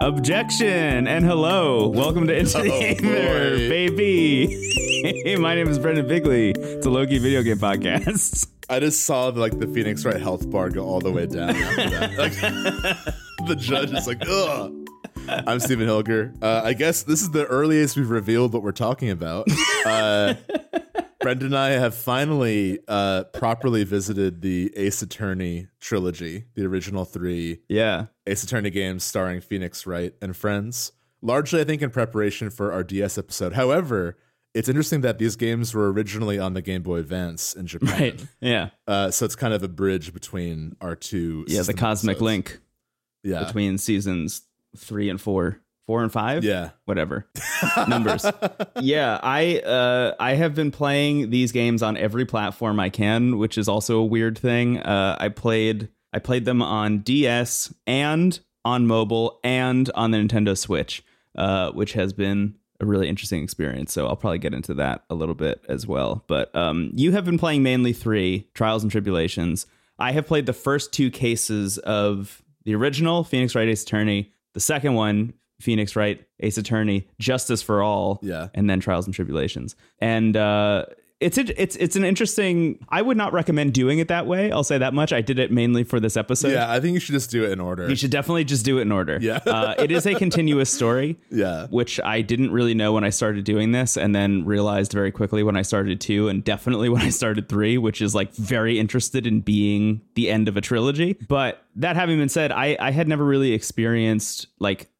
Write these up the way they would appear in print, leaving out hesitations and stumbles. Objection and hello, welcome to Into the Gamer, baby. My name is Brendan Bigley. It's a low-key video game podcast. I just saw the Phoenix Wright health bar go all the way down after that. The judge is ugh. I'm Steven Hilger. I guess this is the earliest we've revealed what we're talking about. Brendan and I have finally properly visited the Ace Attorney trilogy, the original three Ace Attorney games starring Phoenix Wright and friends, largely, I think, in preparation for our DS episode. However, it's interesting that these games were originally on the Game Boy Advance in Japan. Right, yeah. So it's kind of a bridge between our two. Yeah, the cosmic episodes. Link between seasons 3 and 4. 4 and 5? Yeah. Whatever. Numbers. Yeah, I have been playing these games on every platform I can, which is also a weird thing. I played them on DS and on mobile and on the Nintendo Switch, which has been a really interesting experience. So I'll probably get into that a little bit as well. But you have been playing mainly 3, Trials and Tribulations. I have played the first 2 cases of the original, Phoenix Wright Ace Attorney, the second one, Phoenix Wright, Ace Attorney, Justice for All, and then Trials and Tribulations. And it's an interesting... I would not recommend doing it that way. I'll say that much. I did it mainly for this episode. Yeah, I think you should just do it in order. You should definitely just do it in order. Yeah. It is a continuous story, which I didn't really know when I started doing this, and then realized very quickly when I started 2, and definitely when I started 3, which is very interested in being the end of a trilogy. But that having been said, I had never really experienced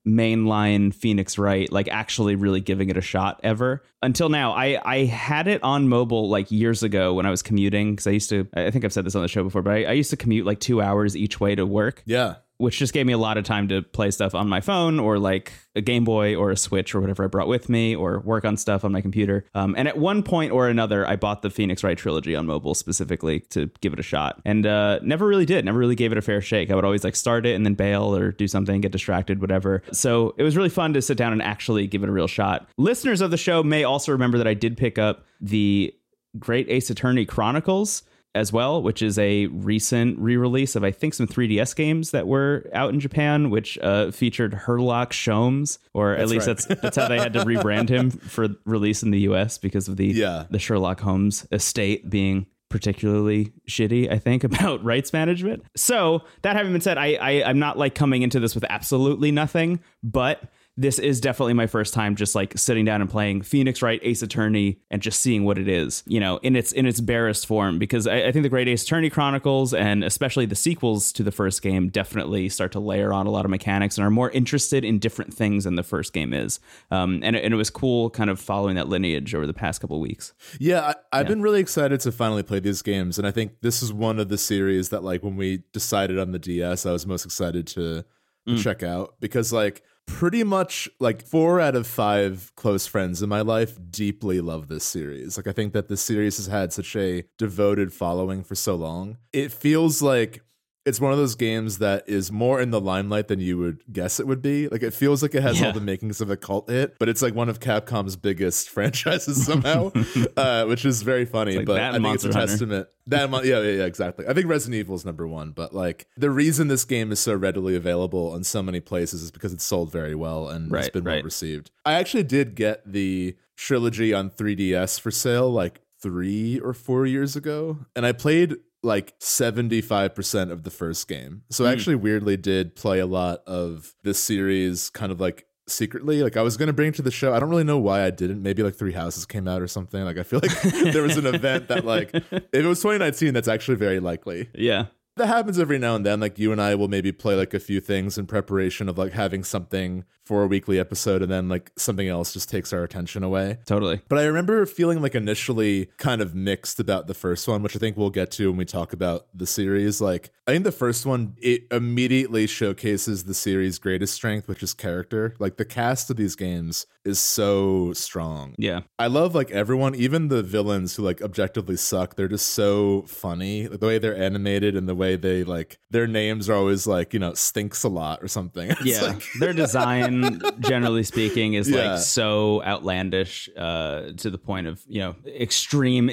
mainline Phoenix Wright, actually really giving it a shot ever until now. I had it on mobile years ago when I was commuting, because I think I've said this on the show before, but I used to commute 2 hours each way to work. Yeah. Which just gave me a lot of time to play stuff on my phone or a Game Boy or a Switch or whatever I brought with me, or work on stuff on my computer. And at one point or another, I bought the Phoenix Wright trilogy on mobile specifically to give it a shot, and never really gave it a fair shake. I would always start it and then bail or do something, get distracted, whatever. So it was really fun to sit down and actually give it a real shot. Listeners of the show may also remember that I did pick up the Great Ace Attorney Chronicles as well, which is a recent re-release of, I think, some 3DS games that were out in Japan, which featured Herlock Sholmes, or at least that's how they had to rebrand him for release in the US, because of the Sherlock Holmes estate being particularly shitty, I think, about rights management. So that having been said, I'm not coming into this with absolutely nothing, but this is definitely my first time just sitting down and playing Phoenix Wright Ace Attorney and just seeing what it is, in its barest form, because I think the Great Ace Attorney Chronicles, and especially the sequels to the first game, definitely start to layer on a lot of mechanics and are more interested in different things than the first game is. And it was cool kind of following that lineage over the past couple of weeks. Yeah, I've been really excited to finally play these games. And I think this is one of the series that when we decided on the DS, I was most excited to check out, because pretty much 4 out of 5 close friends in my life deeply love this series. I think that this series has had such a devoted following for so long. It feels like it's one of those games that is more in the limelight than you would guess it would be. It feels like it has all the makings of a cult hit, but it's one of Capcom's biggest franchises somehow, which is very funny. But I think it's a testament. Yeah, exactly. I think Resident Evil is number one, but the reason this game is so readily available in so many places is because it's sold very well and it's been well received. I actually did get the trilogy on 3DS for sale 3 or 4 years ago, and I played 75% of the first game. So I actually weirdly did play a lot of this series kind of secretly. I was going to bring it to the show. I don't really know why I didn't. Maybe 3 Houses came out or something. I feel there was an event that if it was 2019, that's actually very likely. Yeah. That happens every now and then. You and I will maybe play a few things in preparation of having something for a weekly episode, and then something else just takes our attention away. Totally. But I remember feeling initially kind of mixed about the first one, which I think we'll get to when we talk about the series. I think the first one, it immediately showcases the series' greatest strength, which is character. The cast of these games is so strong. Yeah. I love everyone, even the villains who objectively suck. They're just so funny. The way they're animated and the way way they like their names are always like, you know, stinks a lot or something. It's yeah, like... their design, generally speaking, is like so outlandish to the point of, you know, extreme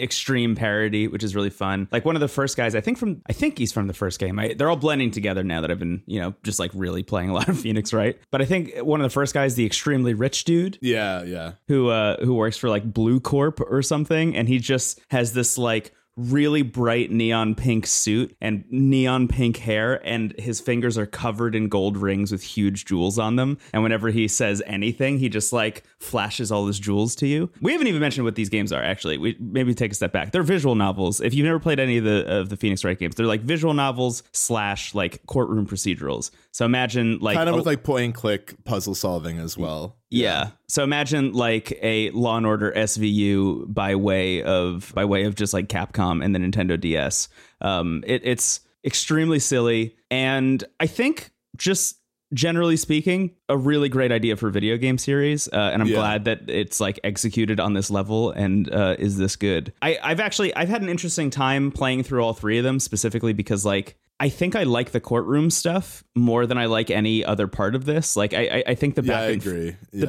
parody, which is really fun. Like one of the first guys, I think he's from the first game. They're all blending together now that I've been, you know, just like really playing a lot of Phoenix Wright. But I think one of the first guys, the extremely rich dude. Yeah. Who works for like Blue Corp or something, and he just has this like really bright neon pink suit and neon pink hair, and his fingers are covered in gold rings with huge jewels on them, and whenever he says anything he just like flashes all his jewels to you. We haven't even mentioned what these games are, actually. We maybe take a step back. They're visual novels. If you've never played any of the Phoenix Wright games, they're like visual novels / like courtroom procedurals. So imagine like kind of with like point and click puzzle solving as well. Yeah. So imagine like a Law & Order SVU by way of just like Capcom and the Nintendo DS. It's extremely silly. And I think just generally speaking, a really great idea for a video game series. And I'm glad that it's like executed on this level and is this good. I've had an interesting time playing through all three of them, specifically because like I think I like the courtroom stuff more than I like any other part of this. Like I think the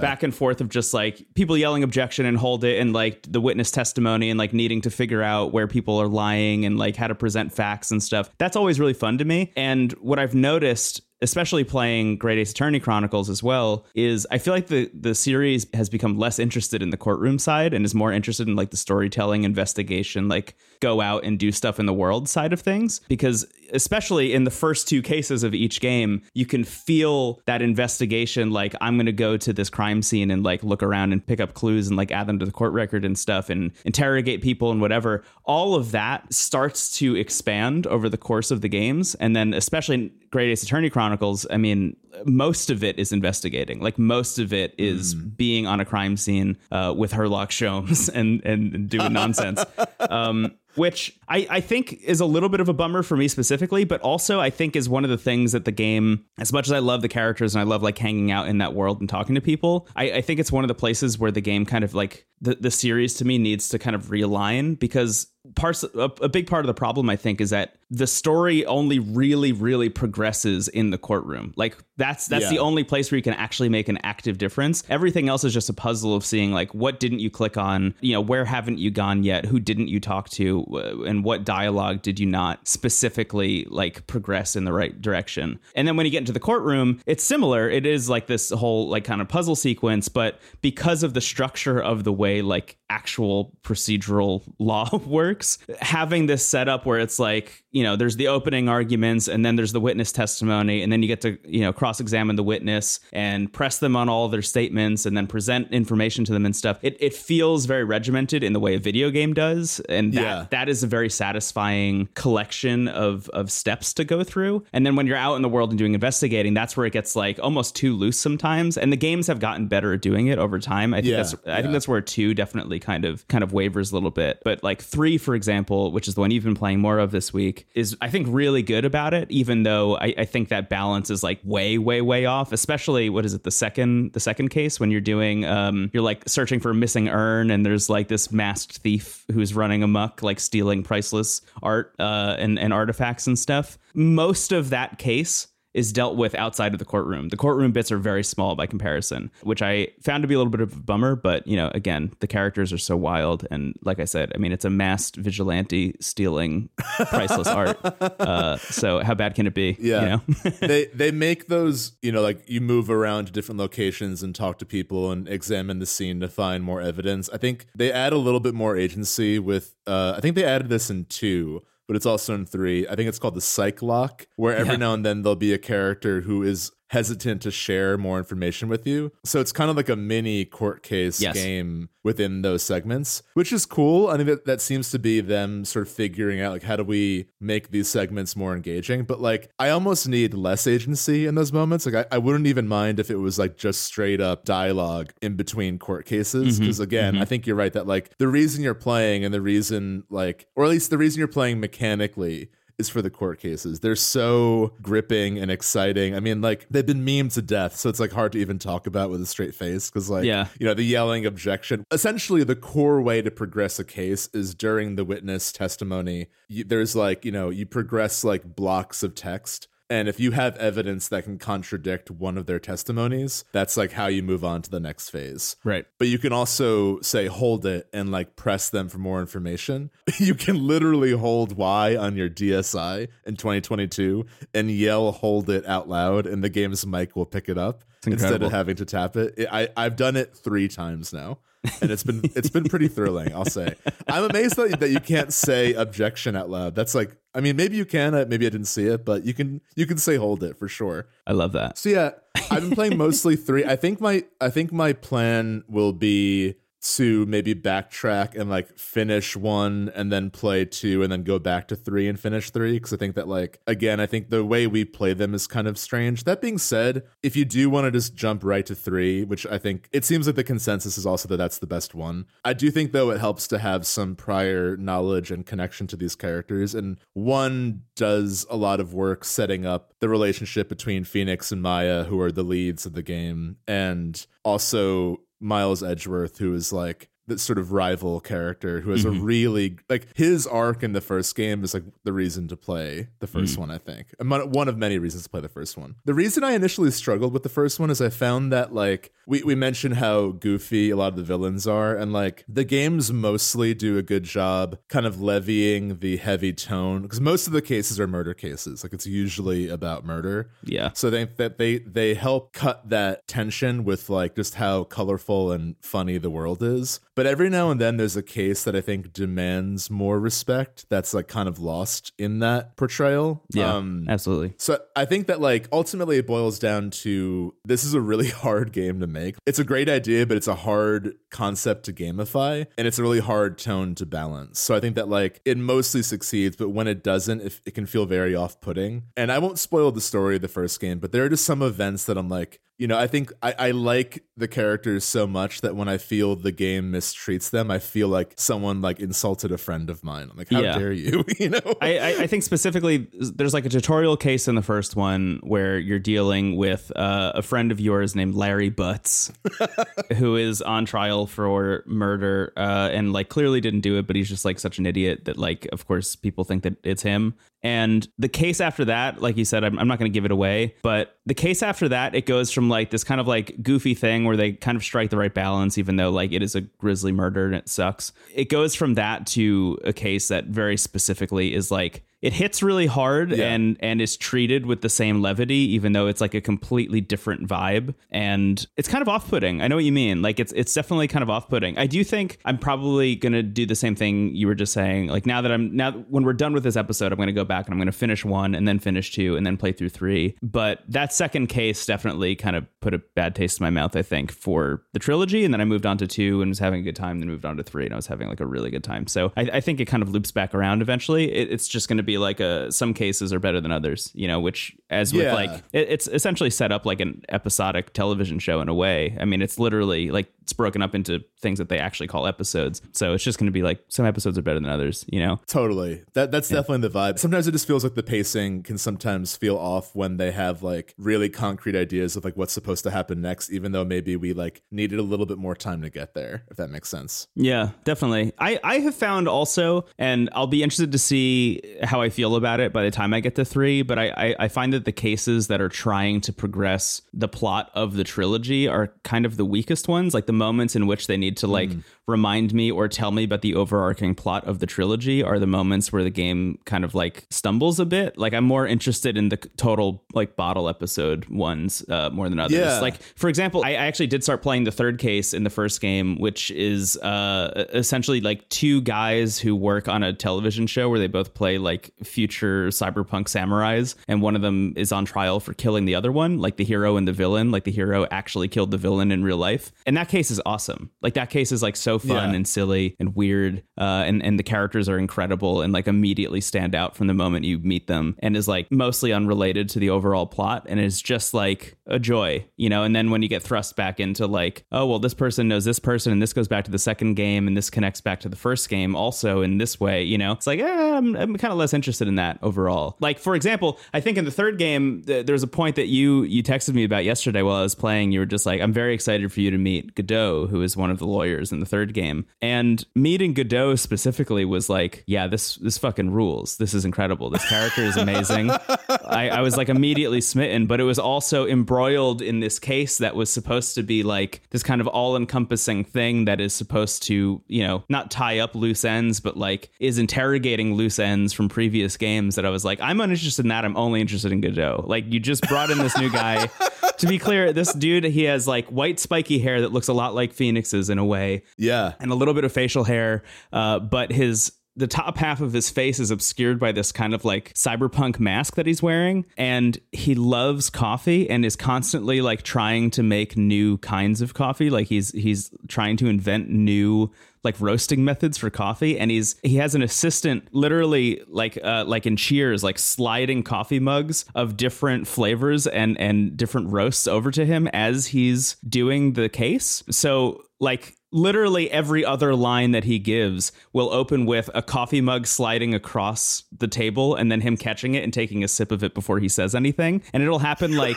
back and forth of just like people yelling objection and hold it, and like the witness testimony and like needing to figure out where people are lying and like how to present facts and stuff. That's always really fun to me. And what I've noticed, especially playing Great Ace Attorney Chronicles as well, is I feel like the series has become less interested in the courtroom side and is more interested in like the storytelling, investigation, like go out and do stuff in the world side of things. Because especially in the first two cases of each game, you can feel that investigation, like I'm going to go to this crime scene and like look around and pick up clues and like add them to the court record and stuff and interrogate people and whatever. All of that starts to expand over the course of the games. And then especially in Great Ace Attorney Chronicles, I mean, most of it is investigating. Like most of it is being on a crime scene with Herlock Sholmes and doing nonsense. Which I think is a little bit of a bummer for me specifically, but also I think is one of the things that the game, as much as I love the characters and I love like hanging out in that world and talking to people, I think it's one of the places where the game kind of like the series to me needs to kind of realign, because a big part of the problem, I think, is that the story only really, really progresses in the courtroom. Like that's the only place where you can actually make an active difference. Everything else is just a puzzle of seeing like, what didn't you click on? You know, where haven't you gone yet? Who didn't you talk to? And what dialogue did you not specifically like progress in the right direction? And then when you get into the courtroom, it's similar. It is like this whole like kind of puzzle sequence, but because of the structure of the way like actual procedural law works, having this setup where it's like, you know, there's the opening arguments and then there's the witness testimony, and then you get to, you know, cross-examine the witness and press them on all their statements and then present information to them and stuff. It feels very regimented in the way a video game does, and that is a very satisfying collection of steps to go through. And then when you're out in the world and doing investigating, that's where it gets like almost too loose sometimes, and the games have gotten better at doing it over time. I think that's where 2 definitely kind of wavers a little bit. But like 3, for example, which is the one you've been playing more of this week, is I think really good about it, even though I think that balance is like way off, especially the second case when you're doing you're like searching for a missing urn, and there's like this masked thief who's running amok like stealing priceless art and artifacts and stuff. Most of that case is dealt with outside of the courtroom. The courtroom bits are very small by comparison, which I found to be a little bit of a bummer. But, you know, again, the characters are so wild. And like I said, I mean, it's a masked vigilante stealing priceless art. So how bad can it be? Yeah, you know? They make those, you know, like you move around to different locations and talk to people and examine the scene to find more evidence. I think they add a little bit more agency with I think they added this in 2. But it's also in 3. I think it's called the psych lock, where every now and then there'll be a character who is hesitant to share more information with you. So it's kind of like a mini court case game within those segments, which is cool. I think that seems to be them sort of figuring out, like, how do we make these segments more engaging? But, like, I almost need less agency in those moments. Like, I wouldn't even mind if it was, like, just straight up dialogue in between court cases. Because, again, I think you're right that, like, the reason you're playing mechanically is for the court cases. They're so gripping and exciting. I mean, like, they've been memed to death, so it's like hard to even talk about with a straight face, because like, you know, the yelling objection. Essentially, the core way to progress a case is during the witness testimony. There's like, you know, you progress like blocks of text. And if you have evidence that can contradict one of their testimonies, that's like how you move on to the next phase. Right. But you can also say, hold it, and like press them for more information. You can literally hold Y on your DSi in 2022 and yell, hold it out loud, and the game's mic will pick it up instead of having to tap it. I've done it 3 times now. And it's been pretty thrilling, I'll say. I'm amazed that you can't say objection out loud. That's like, I mean, maybe you can. Maybe I didn't see it, but you can say hold it for sure. I love that. So yeah, I've been playing mostly 3. I think my plan will be to maybe backtrack and like finish 1 and then play 2 and then go back to 3 and finish 3, because I think that, like, again, I think the way we play them is kind of strange. That being said, if you do want to just jump right to 3, which I think it seems like the consensus is also that that's the best one, I do think though it helps to have some prior knowledge and connection to these characters, and 1 does a lot of work setting up the relationship between Phoenix and Maya, who are the leads of the game, and also Miles Edgeworth, who is like this sort of rival character who has a really, like, his arc in the first game is like the reason to play the first one, I think. One of many reasons to play the first one. The reason I initially struggled with the first one is I found that, like, we mentioned how goofy a lot of the villains are, and like the games mostly do a good job kind of levying the heavy tone, because most of the cases are murder cases. Like, it's usually about murder. Yeah. So I think that they help cut that tension with like just how colorful and funny the world is. But every now and then there's a case that I think demands more respect that's like kind of lost in that portrayal. Yeah, absolutely. So I think that, like, ultimately it boils down to, this is a really hard game to make. It's a great idea, but it's a hard concept to gamify, and it's a really hard tone to balance. So I think that, like, it mostly succeeds, but when it doesn't, it can feel very off-putting. And I won't spoil the story of the first game, but there are just some events that I'm like, you know, I think I like the characters so much that when I feel the game mistreats them, I feel like someone like insulted a friend of mine. I'm like, how dare you? You know, I think specifically there's like a tutorial case in the first one where you're dealing with a friend of yours named Larry Butts, who is on trial for murder and like clearly didn't do it. But he's just like such an idiot that, like, of course, people think that it's him. And the case after that, like you said, I'm not going to give it away, but the case after that, it goes from like this kind of like goofy thing where they kind of strike the right balance, even though like it is a grisly murder and it sucks. It goes from that to a case that very specifically is like, it hits really hard and is treated with the same levity, even though it's like a completely different vibe. And it's kind of off-putting. I know what you mean. Like, it's definitely kind of off-putting. I do think I'm probably going to do the same thing you were just saying. Like, now when we're done with this episode, I'm going to go back and I'm going to finish 1 and then finish 2 and then play through 3. But that second case definitely kind of put a bad taste in my mouth, I think, for the trilogy. And then I moved on to 2 and was having a good time, then moved on to 3 and I was having like a really good time. So I think it kind of loops back around eventually. It's just going to be like some cases are better than others, you know, which as with like it's essentially set up like an episodic television show in a way. I mean, it's literally like it's broken up into things that they actually call episodes. So it's just going to be like some episodes are better than others, you know. Totally. That's definitely the vibe. Sometimes it just feels like the pacing can sometimes feel off when they have like really concrete ideas of like what's supposed to happen next, even though maybe we like needed a little bit more time to get there, if that makes sense. Yeah, definitely. I have found also, and I'll be interested to see how I feel about it by the time I get to 3, but I find that the cases that are trying to progress the plot of the trilogy are kind of the weakest ones, like the moments in which they need to like remind me or tell me about the overarching plot of the trilogy are the moments where the game kind of like stumbles a bit. Like, I'm more interested in the total like bottle episode ones more than others. Yeah. Like, for example, I actually did start playing the third case in the first game, which is essentially like 2 guys who work on a television show where they both play like future cyberpunk samurais, and one of them is on trial for killing the other one, like the hero and the villain. Like, the hero actually killed the villain in real life. In that case, case is awesome. Like that case is like so fun and silly and weird. And the characters are incredible and like immediately stand out from the moment you meet them, and is like mostly unrelated to the overall plot. And it's just like a joy, you know? And then when you get thrust back into like, oh, well, this person knows this person and this goes back to the second game and this connects back to the first game also in this way, you know, it's like, I'm kind of less interested in that overall. Like, for example, I think in the third game, there's a point that you texted me about yesterday while I was playing. You were just like, I'm very excited for you to meet Godot, who is one of the lawyers in the third game. And meeting Godot specifically was like, yeah, this fucking rules. This is incredible. This character is amazing. I was like immediately smitten, but it was also embroiled in this case that was supposed to be like this kind of all-encompassing thing that is supposed to, you know, not tie up loose ends, but like is interrogating loose ends from previous games, that I was like, I'm uninterested in that. I'm only interested in Godot. Like, you just brought in this new guy. To be clear, this dude, he has like white spiky hair that looks a lot like Phoenix's in a way. Yeah. And a little bit of facial hair. But the top half of his face is obscured by this kind of like cyberpunk mask that he's wearing. And he loves coffee and is constantly like trying to make new kinds of coffee. Like he's trying to invent new like roasting methods for coffee. And he has an assistant literally like in Cheers, like sliding coffee mugs of different flavors and different roasts over to him as he's doing the case. So like literally every other line that he gives will open with a coffee mug sliding across the table and then him catching it and taking a sip of it before he says anything. And it'll happen like...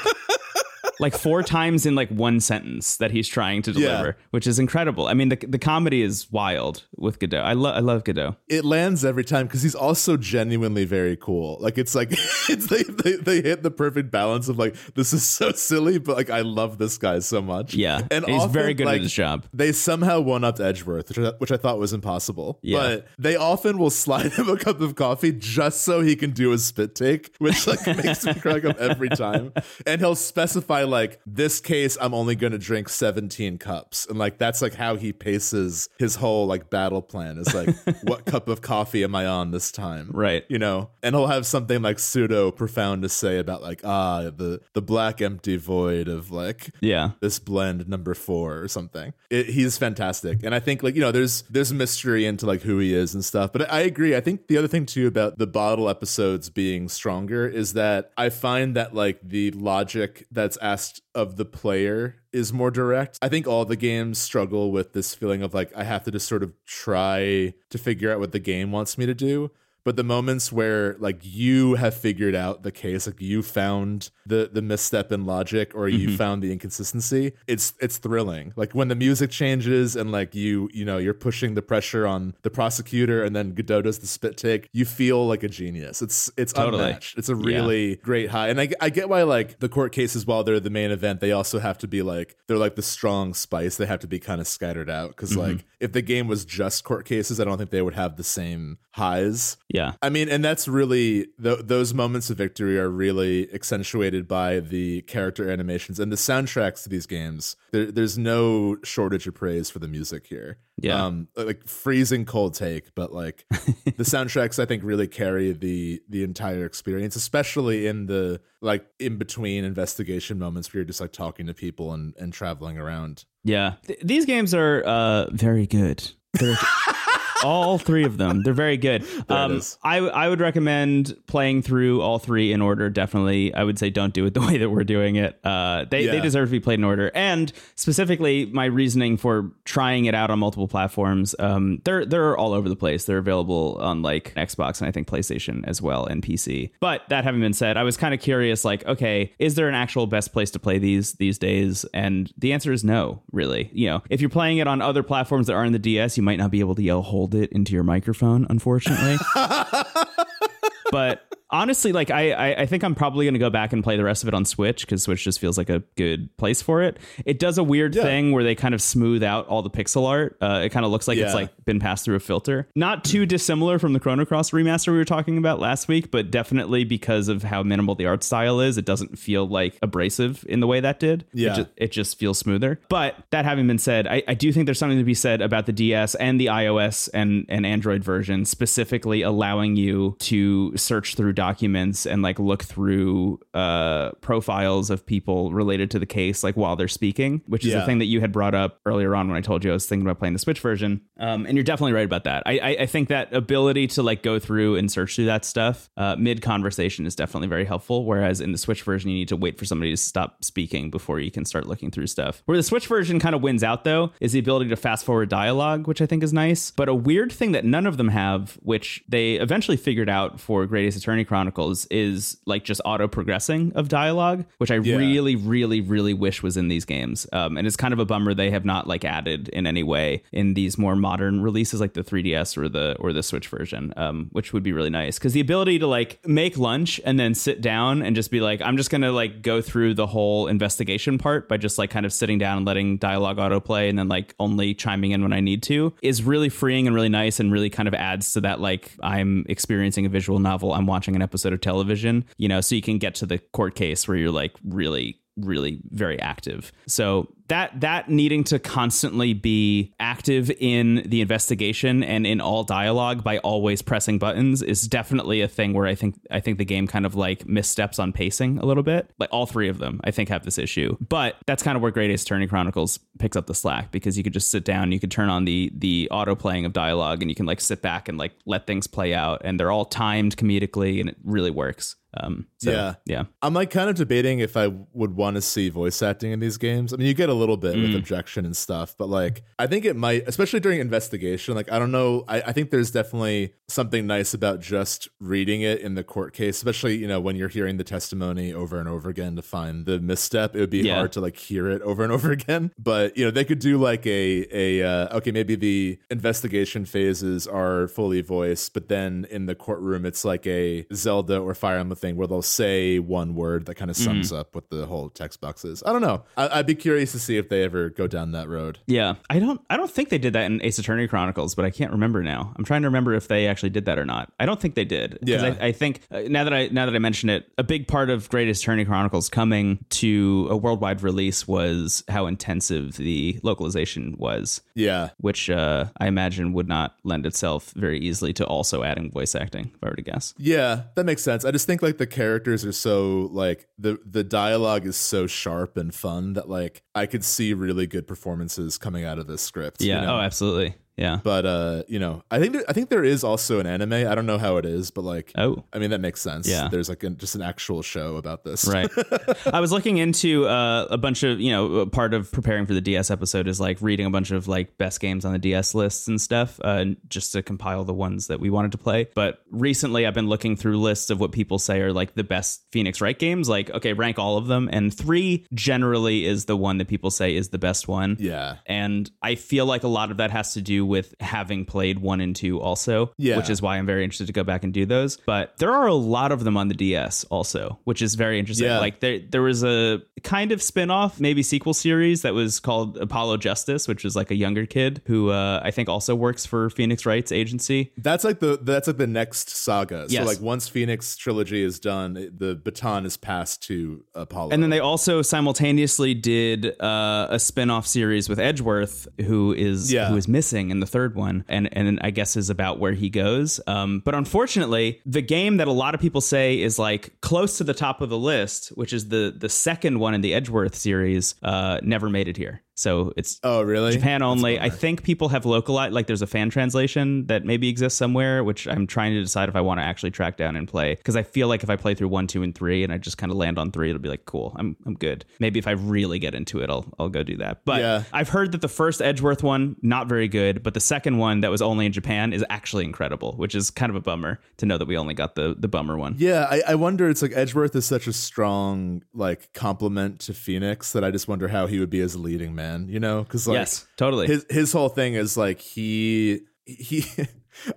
like four times in like one sentence that he's trying to deliver, which is incredible. I mean, the comedy is wild with Godot. I love Godot. It lands every time because he's also genuinely very cool. Like it's like they hit the perfect balance of like, this is so silly, but like I love this guy so much. Yeah, and he's often, very good like, at his job. They somehow one-upped Edgeworth, which I thought was impossible. Yeah. But they often will slide him a cup of coffee just so he can do a spit take, which like makes me crack up every time. And he'll specify, like, this case I'm only going to drink 17 cups, and like that's like how he paces his whole like battle plan is like what cup of coffee am I on this time, right? You know, and he'll have something like pseudo profound to say about like the black empty void of like this blend number 4 or something. He's fantastic, and I think like, you know, there's mystery into like who he is and stuff, but I agree. I think the other thing too about the bottle episodes being stronger is that I find that like the logic that's asked of the player is more direct. I think all the games struggle with this feeling of like, I have to just sort of try to figure out what the game wants me to do. But the moments where like you have figured out the case, like you found the misstep in logic, or you found the inconsistency, it's thrilling. Like when the music changes and like you know, you're pushing the pressure on the prosecutor and then Godot does the spit take, you feel like a genius. It's totally unmatched. It's a really great high. And I get why like the court cases, while they're the main event, they also have to be like, they're like the strong spice. They have to be kind of scattered out because like if the game was just court cases, I don't think they would have the same highs. Yeah, I mean, and that's really those moments of victory are really accentuated by the character animations and the soundtracks to these games. There's no shortage of praise for the music here. Yeah, like freezing cold take, but like the soundtracks, I think, really carry the entire experience, especially in the like in between investigation moments where you're just like talking to people and traveling around. Yeah, these games are very good. All three of them. They're very good. I would recommend playing through all three in order. Definitely. I would say don't do it the way that we're doing it. They deserve to be played in order. And specifically my reasoning for trying it out on multiple platforms. They're all over the place. They're available on like Xbox and I think PlayStation as well, and PC. But that having been said, I was kind of curious, like, okay, is there an actual best place to play these days? And the answer is no, really. You know, if you're playing it on other platforms that aren't the DS, you might not be able to yell hold it into your microphone, unfortunately. But honestly, like I think I'm probably going to go back and play the rest of it on Switch, because Switch just feels like a good place for it. It does a weird thing where they kind of smooth out all the pixel art. It kind of looks like it's like been passed through a filter. Not too dissimilar from the Chrono Cross remaster we were talking about last week, but definitely because of how minimal the art style is, it doesn't feel like abrasive in the way that did. Yeah. It just feels smoother. But that having been said, I do think there's something to be said about the DS and the iOS and Android version specifically allowing you to search through documents and like look through profiles of people related to the case, like while they're speaking, which is the thing that you had brought up earlier on when I told you I was thinking about playing the Switch version. And you're definitely right about that. I think that ability to like go through and search through that stuff mid conversation is definitely very helpful. Whereas in the Switch version, you need to wait for somebody to stop speaking before you can start looking through stuff. Where the Switch version kind of wins out, though, is the ability to fast forward dialogue, which I think is nice. But a weird thing that none of them have, which they eventually figured out for Great Ace Attorney Chronicles, is like just auto progressing of dialogue, which I really wish was in these games. And it's kind of a bummer they have not like added in any way in these more modern releases like the 3DS or the Switch version, which would be really nice, because the ability to like make lunch and then sit down and just be like, I'm just gonna like go through the whole investigation part by just like kind of sitting down and letting dialogue autoplay and then like only chiming in when I need to is really freeing and really nice, and really kind of adds to that like I'm experiencing a visual novel, I'm watching an episode of television, you know, so you can get to the court case where you're like really very active. So that needing to constantly be active in the investigation and in all dialogue by always pressing buttons is definitely a thing where I think the game kind of like missteps on pacing a little bit. Like all three of them I think have this issue, but that's kind of where Great Ace Attorney Chronicles picks up the slack, because you could just sit down, you could turn on the auto playing of dialogue, and you can like sit back and like let things play out, and they're all timed comedically and it really works. I'm like kind of debating if I would want to see voice acting in these games. I mean, you get a little bit with objection and stuff, but like I think it might, especially during investigation, like I don't know, I think there's definitely something nice about just reading it in the court case, especially, you know, when you're hearing the testimony over and over again to find the misstep. It would be hard to like hear it over and over again, but you know, they could do like a okay, maybe the investigation phases are fully voiced, but then in the courtroom it's like a Zelda or Fire Emblem thing where they'll say one word that kind of sums up what the whole text box is. I don't know. I'd be curious to see if they ever go down that road. Yeah, I don't think they did that in Ace Attorney Chronicles, but I can't remember now. I'm trying to remember if they actually did that or not. I don't think they did. Yeah, I think now that I mention it, a big part of Great Ace Attorney Chronicles coming to a worldwide release was how intensive the localization was. Yeah, which I imagine would not lend itself very easily to also adding voice acting, if I were to guess. Yeah, that makes sense. I just think like the characters are so like the dialogue is so sharp and fun that like I could see really good performances coming out of this script. Yeah, you know? Oh, absolutely. Yeah, but you know, I think there is also an anime. I don't know how it is, but like, oh, I mean, that makes sense. Yeah, there's like just an actual show about this, right? I was looking into a bunch of, you know, part of preparing for the DS episode is like reading a bunch of like best games on the DS lists and stuff, just to compile the ones that we wanted to play. But recently, I've been looking through lists of what people say are like the best Phoenix Wright games. Like, okay, rank all of them, and 3 generally is the one that people say is the best one. Yeah, and I feel like a lot of that has to do with having played 1 and 2 also, which is why I'm very interested to go back and do those. But there are a lot of them on the DS also, which is very interesting. Yeah. Like there was a kind of spin-off, maybe sequel series that was called Apollo Justice, which is like a younger kid who I think also works for Phoenix Wright's agency. That's like the next saga. Yes. So like once Phoenix trilogy is done, the baton is passed to Apollo. And then they also simultaneously did a spin-off series with Edgeworth, who is missing in the third one, and I guess is about where he goes. But unfortunately, the game that a lot of people say is like close to the top of the list, which is the second one in the Edgeworth series, never made it here. So it's Japan only. I think people have localized, like there's a fan translation that maybe exists somewhere, which I'm trying to decide if I want to actually track down and play, because I feel like if I play through 1, 2, and 3 and I just kind of land on 3, it'll be like, cool, I'm good. Maybe if I really get into it, I'll go do that. But yeah. I've heard that the first Edgeworth one, not very good, but the second one that was only in Japan is actually incredible, which is kind of a bummer to know that we only got the bummer one. Yeah, I wonder, it's like Edgeworth is such a strong like compliment to Phoenix that I just wonder how he would be as a leading man. You know, because like, yes, totally. His whole thing is like he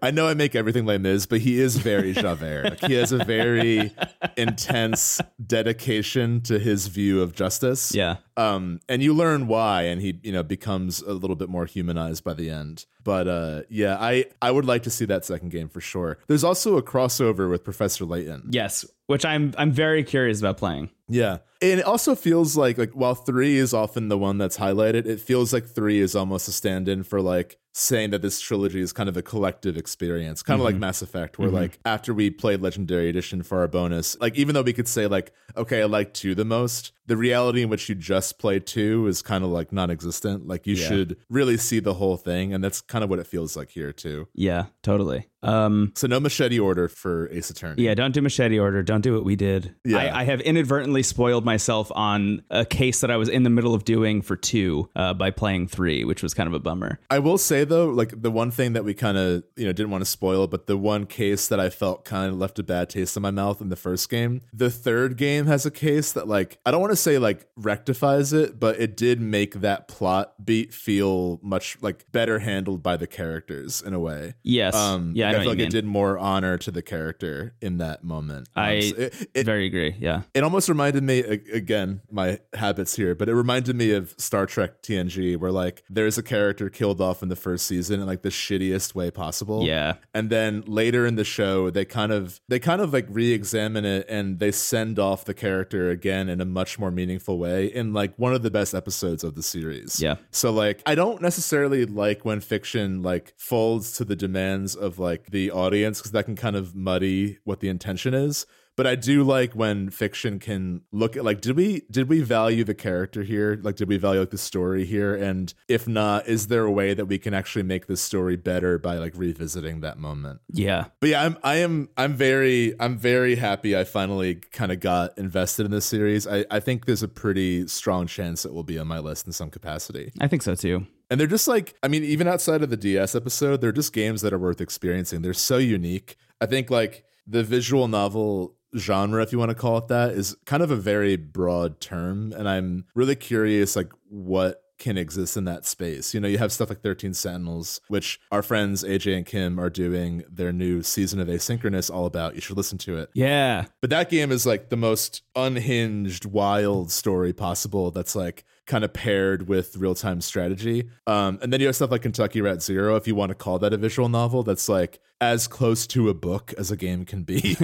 I know I make everything Les Mis, but he is very Javert. Like, he has a very intense dedication to his view of justice. Yeah. And you learn why, and he, you know, becomes a little bit more humanized by the end. But yeah, I would like to see that second game for sure. There's also a crossover with Professor Layton. Yes, which I'm very curious about playing. Yeah. And it also feels like while 3 is often the one that's highlighted, it feels like 3 is almost a stand-in for like saying that this trilogy is kind of a collective experience, kind of like Mass Effect, where like after we played Legendary Edition for our bonus, like even though we could say like, okay, I like 2 the most, the reality in which you just play 2 is kind of like non-existent. Like you should really see the whole thing. And that's kind of what it feels like here too. Yeah, totally. So no machete order for Ace Attorney. Yeah, don't do machete order. Don't do what we did. Yeah. I have inadvertently spoiled myself on a case that I was in the middle of doing for 2 by playing 3, which was kind of a bummer. I will say though, like the one thing that we kind of, you know, didn't want to spoil, but the one case that I felt kind of left a bad taste in my mouth in the first game, the third game has a case that like, I don't want to say like rectifies it, but it did make that plot beat feel much like better handled by the characters in a way. Yes. Yeah. I feel like it did more honor to the character in that moment. I very agree. Yeah. It almost reminded me, again, my habits here, but it reminded me of Star Trek TNG, where like there's a character killed off in the first season in like the shittiest way possible. Yeah. And then later in the show, they kind of like re-examine it and they send off the character again in a much more meaningful way in like one of the best episodes of the series. Yeah. So like, I don't necessarily like when fiction like folds to the demands of like the audience, because that can kind of muddy what the intention is. But I do like when fiction can look at like, did we value the character here? Like, did we value like the story here? And if not, is there a way that we can actually make this story better by like revisiting that moment? Yeah. But yeah, I'm very happy I finally kind of got invested in this series. I think there's a pretty strong chance it will be on my list in some capacity. I think so too. And they're just like, I mean, even outside of the DS episode, they're just games that are worth experiencing. They're so unique. I think like the visual novel genre, if you want to call it that, is kind of a very broad term. And I'm really curious, like, what can exist in that space. You know, you have stuff like 13 Sentinels, which our friends AJ and Kim are doing their new season of Asynchronous all about. You should listen to it. Yeah. But that game is like the most unhinged, wild story possible that's like kind of paired with real-time strategy. And then you have stuff like Kentucky Route Zero, if you want to call that a visual novel, that's like as close to a book as a game can be.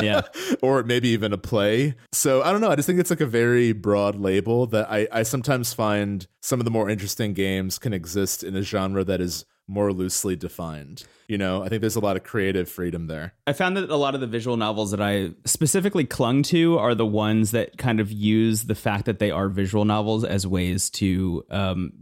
Yeah. Or maybe even a play. So I don't know. I just think it's like a very broad label that I sometimes find some of the more interesting games can exist in a genre that is more loosely defined. You know, I think there's a lot of creative freedom there. I found that a lot of the visual novels that I specifically clung to are the ones that kind of use the fact that they are visual novels as ways to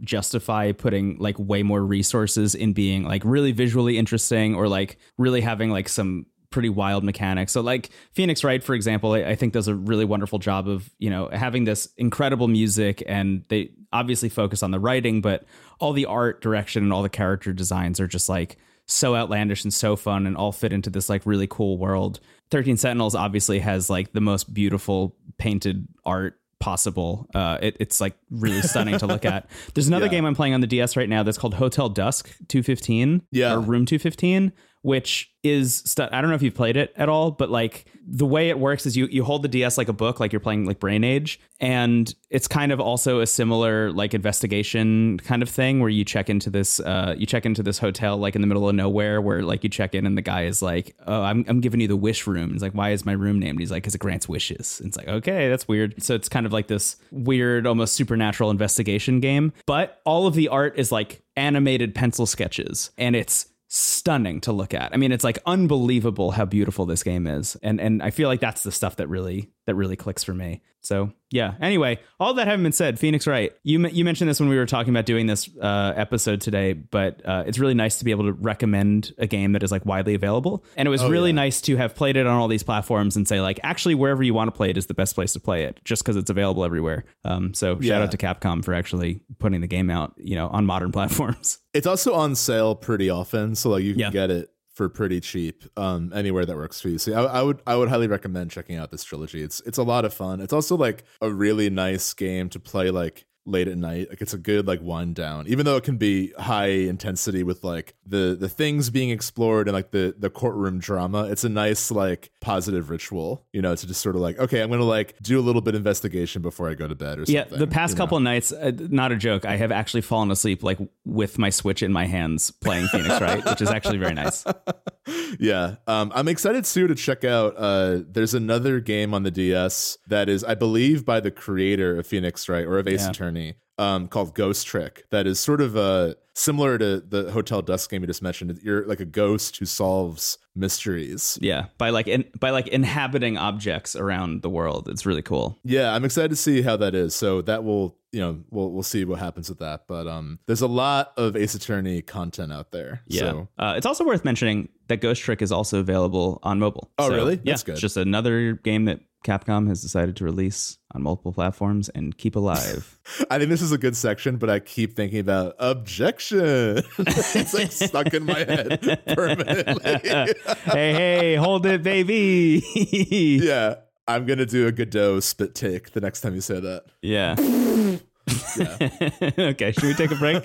justify putting like way more resources in being like really visually interesting or like really having like some pretty wild mechanics. So like Phoenix Wright, for example, I think does a really wonderful job of, you know, having this incredible music, and they obviously focus on the writing, but all the art direction and all the character designs are just like so outlandish and so fun and all fit into this like really cool world. 13 Sentinels obviously has like the most beautiful painted art possible. It's like really stunning to look at. There's another game I'm playing on the DS right now that's called Hotel Dusk 215 or Room 215, which is I don't know if you've played it at all, but like the way it works is you hold the DS like a book, like you're playing like Brain Age. And it's kind of also a similar like investigation kind of thing where you check into this hotel like in the middle of nowhere, where like you check in and the guy is like, oh, I'm giving you the wish room. And it's like, why is my room named? And he's like, because it grants wishes. And it's like, okay, that's weird. So it's kind of like this weird, almost supernatural investigation game. But all of the art is like animated pencil sketches, and it's stunning to look at. I mean, it's like unbelievable how beautiful this game is. And I feel like that's the stuff that really clicks for me. So yeah. Anyway, all that having been said, Phoenix Wright, you mentioned this when we were talking about doing this episode today, but it's really nice to be able to recommend a game that is like widely available. And it was nice to have played it on all these platforms and say like, actually, wherever you want to play it is the best place to play it, just because it's available everywhere. So shout out to Capcom for actually putting the game out, you know, on modern platforms. It's also on sale pretty often, so like you can get it for pretty cheap anywhere that works for you. So I would highly recommend checking out this trilogy. It's a lot of fun. It's also like a really nice game to play like late at night. Like it's a good like wind down, even though it can be high intensity with like the things being explored and like the courtroom drama. It's a nice like positive ritual, you know, to just sort of like, okay, I'm gonna like do a little bit of investigation before I go to bed or something. Yeah, the past couple of nights, not a joke, I have actually fallen asleep like with my Switch in my hands playing Phoenix Wright, which is actually very nice. Yeah. I'm excited, Sue, to check out. There's another game on the DS that is, I believe, by the creator of Phoenix Wright or of Ace Attorney, called Ghost Trick. That is sort of similar to the Hotel Dusk game you just mentioned. You're like a ghost who solves mysteries. Yeah, by inhabiting objects around the world. It's really cool. Yeah, I'm excited to see how that is. So that will, we'll see what happens with that. But there's a lot of Ace Attorney content out there. Yeah. So. It's also worth mentioning that Ghost Trick is also available on mobile. Oh, so, really? Yeah, that's good. It's just another game that Capcom has decided to release on multiple platforms and keep alive. I think this is a good section, but I keep thinking about objection. It's like stuck in my head permanently. hey, hold it, baby. Yeah, I'm going to do a Godot spit take the next time you say that. Yeah. Okay, should we take a break?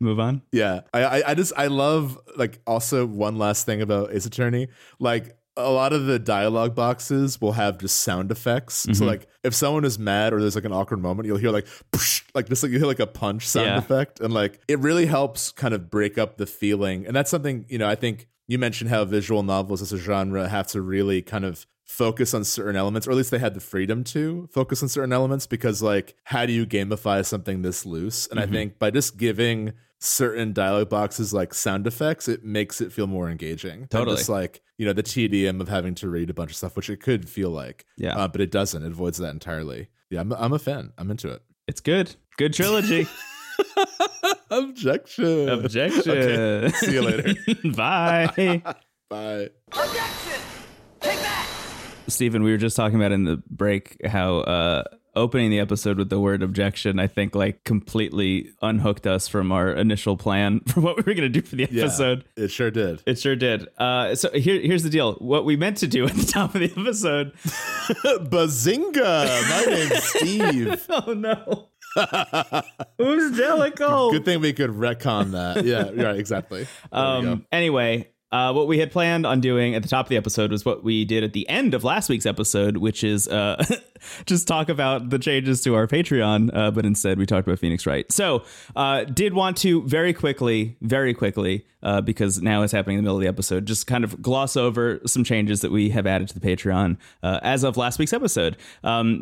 Move on. Yeah. I love, like, also one last thing about Ace Attorney. Like, a lot of the dialogue boxes will have just sound effects. Mm-hmm. So, like, if someone is mad or there's like an awkward moment, you'll hear like a punch sound effect, and like it really helps kind of break up the feeling. And that's something, I think you mentioned how visual novels as a genre have to really kind of focus on certain elements, or at least they had the freedom to focus on certain elements, because like, how do you gamify something this loose? And mm-hmm. I think by just giving certain dialogue boxes like sound effects, it makes it feel more engaging. Totally. It's like, the tedium of having to read a bunch of stuff, which it could feel like, but it doesn't. It avoids that entirely. Yeah, I'm a fan. I'm into it. It's good. Good trilogy. Objection. Okay, see you later. Bye. Objection. Take that. Steven, we were just talking about in the break how opening the episode with the word objection, I think, like, completely unhooked us from our initial plan for what we were going to do for the episode. Yeah, it sure did. So here's the deal. What we meant to do at the top of the episode. Bazinga! My name's Steve. Oh, no. Who's Delico? Good thing we could retcon that. Yeah, right, exactly. Anyway... what we had planned on doing at the top of the episode was what we did at the end of last week's episode, which is just talk about the changes to our Patreon. But instead, we talked about Phoenix Wright. So did want to very quickly, because now it's happening in the middle of the episode, just kind of gloss over some changes that we have added to the Patreon as of last week's episode.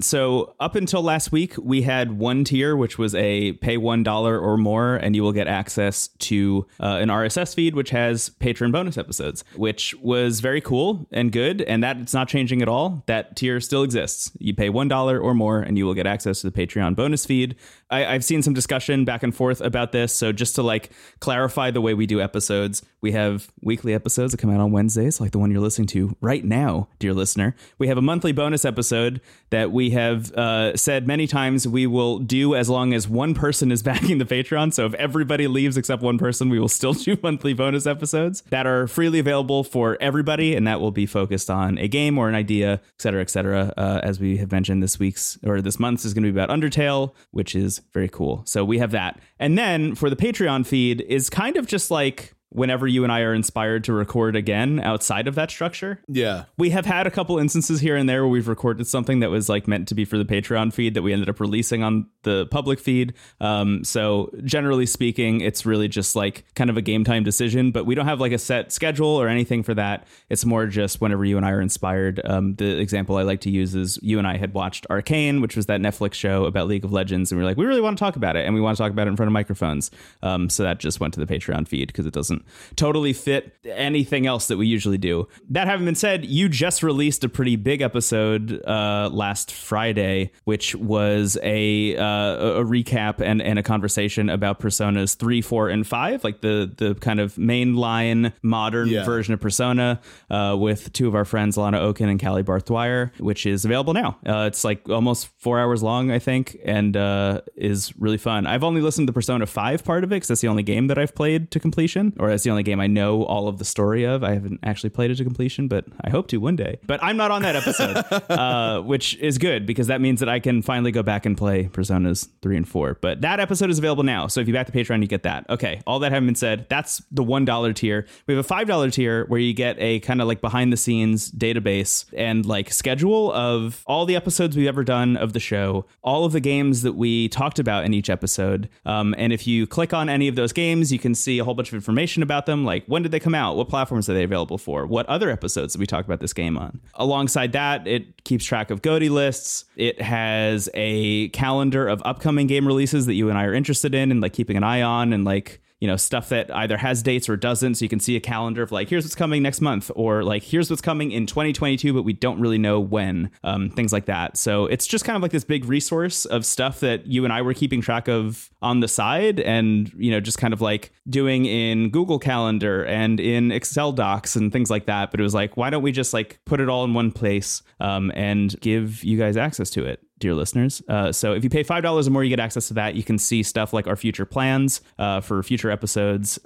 So up until last week, we had one tier, which was a pay $1 or more, and you will get access to an RSS feed, which has patron bonus episodes, which was very cool and good, and that it's not changing at all. That tier still exists. You pay $1 or more and you will get access to the Patreon bonus feed. I've seen some discussion back and forth about this, so just to like clarify the way we do episodes, we have weekly episodes that come out on Wednesdays, like the one you're listening to right now, dear listener. We have a monthly bonus episode that we have said many times we will do as long as one person is backing the Patreon. So if everybody leaves except one person, we will still do monthly bonus episodes that are freely available for everybody, and that will be focused on a game or an idea, etc., etc. As we have mentioned, this month's is going to be about Undertale, which is very cool. So we have that, and then for the Patreon feed is kind of just like whenever you and I are inspired to record again outside of that structure. Yeah. We have had a couple instances here and there where we've recorded something that was like meant to be for the Patreon feed that we ended up releasing on the public feed. So generally speaking, it's really just like kind of a game time decision, but we don't have like a set schedule or anything for that. It's more just whenever you and I are inspired. The example I like to use is you and I had watched Arcane, which was that Netflix show about League of Legends. And we were like, we really want to talk about it. And we want to talk about it in front of microphones. So that just went to the Patreon feed because it doesn't totally fit anything else that we usually do. That having been said, you just released a pretty big episode last Friday, which was a recap and a conversation about Personas 3, 4, and 5, like the kind of mainline modern version of Persona, with two of our friends, Lana Oken and Callie Barthwire, which is available now. It's like almost 4 hours long, I think, and is really fun. I've only listened to the Persona 5 part of it because that's the only game that I've played to completion, or that's the only game I know all of the story of. I haven't actually played it to completion, but I hope to one day. But I'm not on that episode, which is good because that means that I can finally go back and play Personas 3 and 4. But that episode is available now. So if you back the Patreon, you get that. Okay, all that having been said, that's the $1 tier. We have a $5 tier where you get a kind of like behind the scenes database and like schedule of all the episodes we've ever done of the show, all of the games that we talked about in each episode. And if you click on any of those games, you can see a whole bunch of information information about them, like when did they come out, what platforms are they available for, what other episodes did we talk about this game on. Alongside that, it keeps track of GOTY lists. It has a calendar of upcoming game releases that you and I are interested in and like keeping an eye on, and like, you know, stuff that either has dates or doesn't. So you can see a calendar of like, here's what's coming next month, or like, here's what's coming in 2022, but we don't really know when, things like that. So it's just kind of like this big resource of stuff that you and I were keeping track of on the side, and, you know, just kind of like doing in Google Calendar and in Excel docs and things like that. But it was like, why don't we just like put it all in one place, and give you guys access to it, dear listeners. So if you pay $5 or more, you get access to that. You can see stuff like our future plans for future episodes,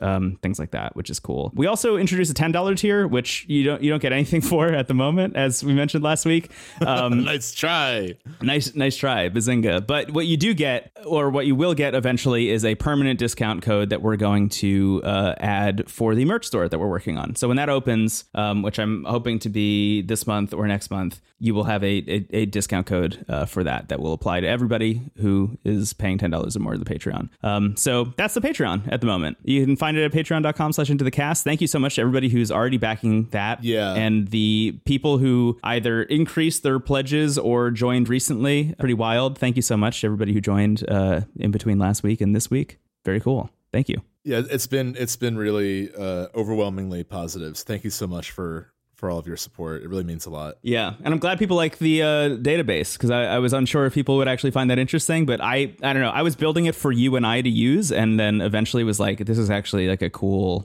things like that, which is cool. We also introduced a $10 tier, which you don't get anything for at the moment, as we mentioned last week. Nice try, Bazinga. But what you do get, or what you will get eventually, is a permanent discount code that we're going to add for the merch store that we're working on. So when that opens, which I'm hoping to be this month or next month, you will have a discount code for that will apply to everybody who is paying $10 or more to the Patreon. So that's the Patreon at the moment. You can find it at patreon.com/intothecast. Thank you so much to everybody who's already backing that. Yeah. And the people who either increased their pledges or joined recently. Pretty wild. Thank you so much to everybody who joined in between last week and this week. Very cool. Thank you. Yeah, it's been really overwhelmingly positive. Thank you so much for all of your support. It really means a lot. Yeah. And I'm glad people like the database, because I was unsure if people would actually find that interesting, but I don't know. I was building it for you and I to use, and then eventually was like, this is actually like a cool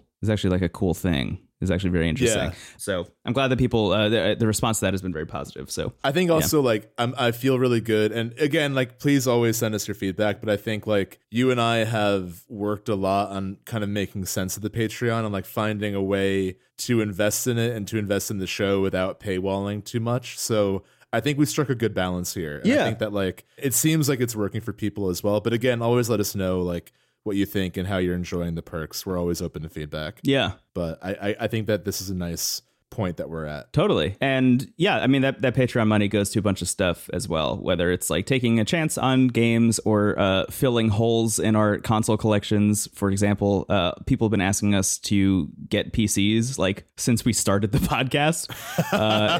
thing. It's actually very interesting. Yeah. So I'm glad that people, the response to that has been very positive. So I think also like I feel really good. And again, like, please always send us your feedback. But I think like you and I have worked a lot on kind of making sense of the Patreon and like finding a way to invest in it and to invest in the show without paywalling too much. So I think we struck a good balance here. And I think that like it seems like it's working for people as well. But again, always let us know like what you think and how you're enjoying the perks. We're always open to feedback. Yeah. But I think that this is a nice point that we're at. Totally. And yeah, I mean, that Patreon money goes to a bunch of stuff as well, whether it's like taking a chance on games or filling holes in our console collections. For example, people have been asking us to get PCs like since we started the podcast,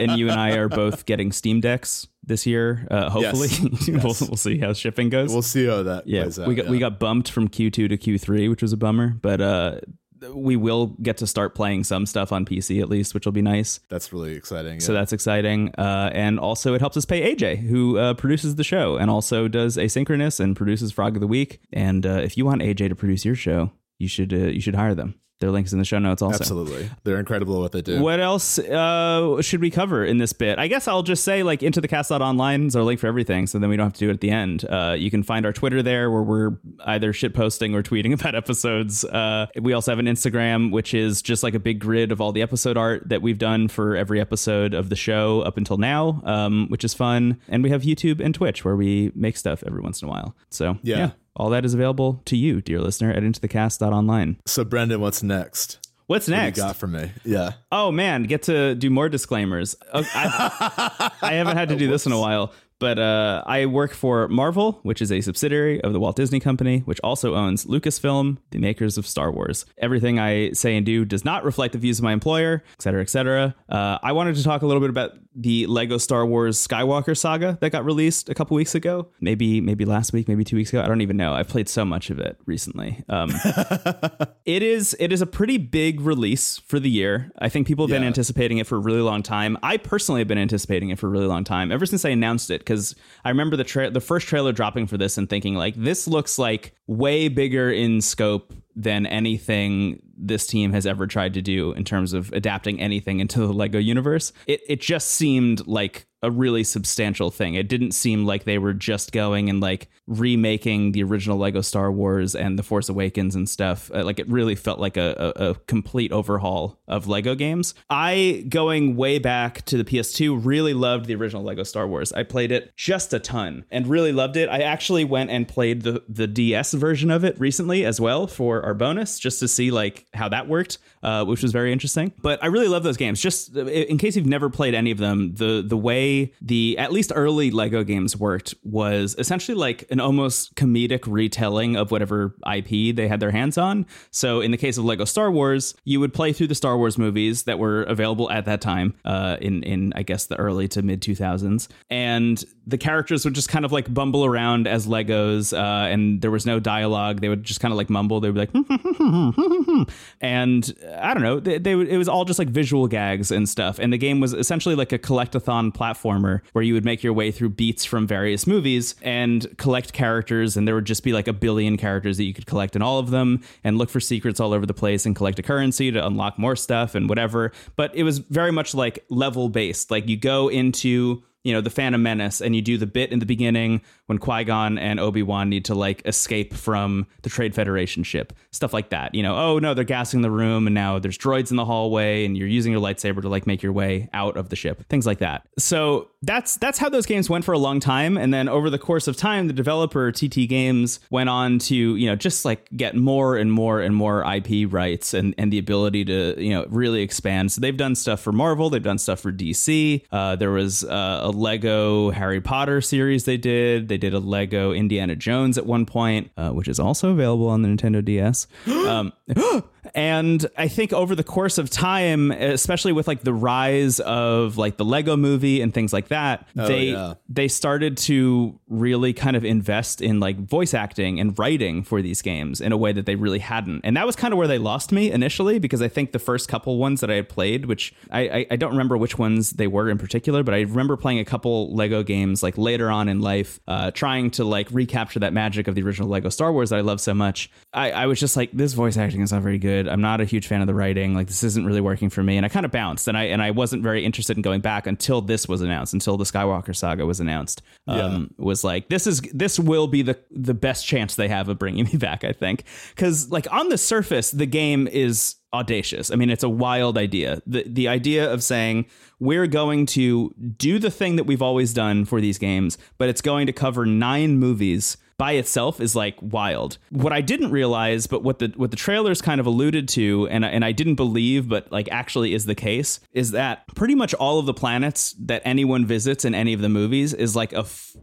and you and I are both getting Steam Decks this year, hopefully. Yes. We'll see how shipping goes. We'll see how that plays out. We got bumped from Q2 to Q3, which was a bummer, but we will get to start playing some stuff on PC at least, which will be nice. That's really exciting. Yeah. So that's exciting. And also it helps us pay AJ, who produces the show and also does Asynchronous and produces Frog of the Week. And if you want AJ to produce your show, you should hire them. Their link's in the show notes also. Absolutely. They're incredible at what they do. What else should we cover in this bit? I guess I'll just say like intothecast.online is our link for everything, so then we don't have to do it at the end. You can find our Twitter there, where we're either shitposting or tweeting about episodes. We also have an Instagram, which is just like a big grid of all the episode art that we've done for every episode of the show up until now, which is fun. And we have YouTube and Twitch, where we make stuff every once in a while. So yeah. All that is available to you, dear listener, at intothecast.online. So, Brendan, what's next? What do you got for me? Yeah. Oh, man, get to do more disclaimers. I haven't had to do this in a while. But I work for Marvel, which is a subsidiary of the Walt Disney Company, which also owns Lucasfilm, the makers of Star Wars. Everything I say and do does not reflect the views of my employer, et cetera, et cetera. I wanted to talk a little bit about the Lego Star Wars Skywalker Saga that got released a couple weeks ago. Maybe last week, maybe 2 weeks ago. I don't even know. I've played so much of it recently. It is a pretty big release for the year. I think people have been anticipating it for a really long time. I personally have been anticipating it for a really long time, ever since I announced it. Because I remember the first trailer dropping for this and thinking like, this looks like way bigger in scope than anything this team has ever tried to do in terms of adapting anything into the Lego universe. It just seemed like a really substantial thing. It didn't seem like they were just going and like remaking the original Lego Star Wars and The Force Awakens and stuff. Like it really felt like a complete overhaul of Lego games. I, going way back to the PS2, really loved the original Lego Star Wars. I played it just a ton and really loved it. I actually went and played the DS version of it recently as well for our bonus, just to see like how that worked, which was very interesting. But I really love those games. Just in case you've never played any of them, the way way the at least early Lego games worked was essentially like an almost comedic retelling of whatever IP they had their hands on. So in the case of Lego Star Wars, you would play through the Star Wars movies that were available at that time in I guess the early to mid 2000s. And the characters would just kind of like bumble around as Legos and there was no dialogue. They would just kind of like mumble. They would be like, and I don't know, it was all just like visual gags and stuff. And the game was essentially like a collect-a-thon platformer where you would make your way through beats from various movies and collect characters. And there would just be like a billion characters that you could collect in all of them and look for secrets all over the place and collect a currency to unlock more stuff and whatever. But it was very much like level based. Like you go into, you know, the Phantom Menace and you do the bit in the beginning when Qui-Gon and Obi-Wan need to like escape from the Trade Federation ship, stuff like that. You know, oh no, they're gassing the room and now there's droids in the hallway and you're using your lightsaber to like make your way out of the ship, things like that. So that's how those games went for a long time. And then over the course of time, the developer TT Games went on to, you know, just like get more and more and more IP rights and the ability to, you know, really expand. So they've done stuff for Marvel. They've done stuff for DC. There was a Lego Harry Potter series they did. They did a Lego Indiana Jones at one point, which is also available on the Nintendo DS. And I think over the course of time, especially with like the rise of like the Lego movie and things like that, they started to really kind of invest in like voice acting and writing for these games in a way that they really hadn't. And that was kind of where they lost me initially, because I think the first couple ones that I had played, which I don't remember which ones they were in particular, but I remember playing a couple Lego games like later on in life, trying to like recapture that magic of the original Lego Star Wars that I love so much. I was just like, this voice acting is not very good. I'm not a huge fan of the writing. Like, this isn't really working for me. And I kind of bounced, and I wasn't very interested in going back until this was announced, until the Skywalker Saga was announced. Was like, this will be the best chance they have of bringing me back, I think. Because like on the surface, the game is audacious. I mean, it's a wild idea. The idea of saying we're going to do the thing that we've always done for these games, but it's going to cover 9 movies by itself is like wild. What I didn't realize, but what the trailers kind of alluded to, and I didn't believe, but like actually is the case, is that pretty much all of the planets that anyone visits in any of the movies is like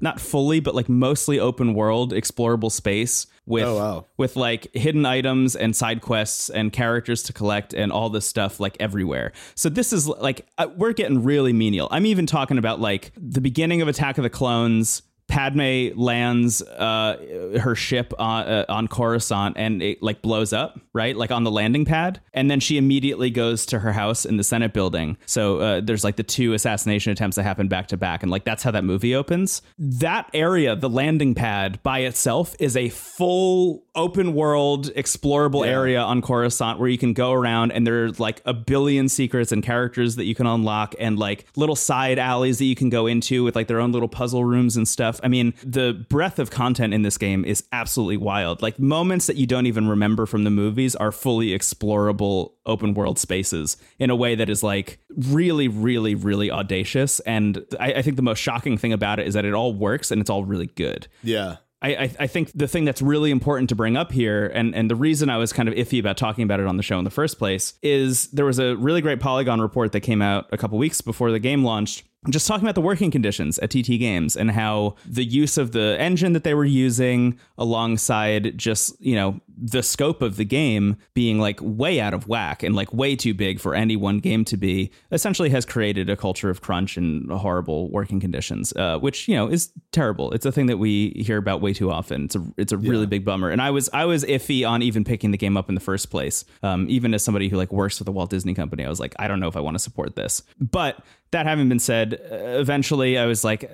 not fully, but like mostly open world, explorable space with like hidden items and side quests and characters to collect and all this stuff like everywhere. So this is like, we're getting really menial. I'm even talking about like the beginning of Attack of the Clones. Padme lands her ship on Coruscant and it like blows up, right? Like on the landing pad. And then she immediately goes to her house in the Senate building. So there's like the 2 assassination attempts that happen back to back. And like, that's how that movie opens. That area, the landing pad by itself is a full open world explorable area on Coruscant where you can go around and there's like a billion secrets and characters that you can unlock and like little side alleys that you can go into with like their own little puzzle rooms and stuff. I mean, the breadth of content in this game is absolutely wild. Like moments that you don't even remember from the movies are fully explorable open world spaces in a way that is like really, really, really audacious. And I think the most shocking thing about it is that it all works and it's all really good. Yeah. I think the thing that's really important to bring up here, and the reason I was kind of iffy about talking about it on the show in the first place, is there was a really great Polygon report that came out a couple weeks before the game launched, just talking about the working conditions at TT Games and how the use of the engine that they were using alongside just, you know, the scope of the game being like way out of whack and like way too big for any one game to be, essentially has created a culture of crunch and horrible working conditions, which, you know, is terrible. It's a thing that we hear about way too often. It's a really big bummer. And I was iffy on even picking the game up in the first place. Even as somebody who like works for the Walt Disney Company, I was like, I don't know if I want to support this. But that having been said, eventually I was like,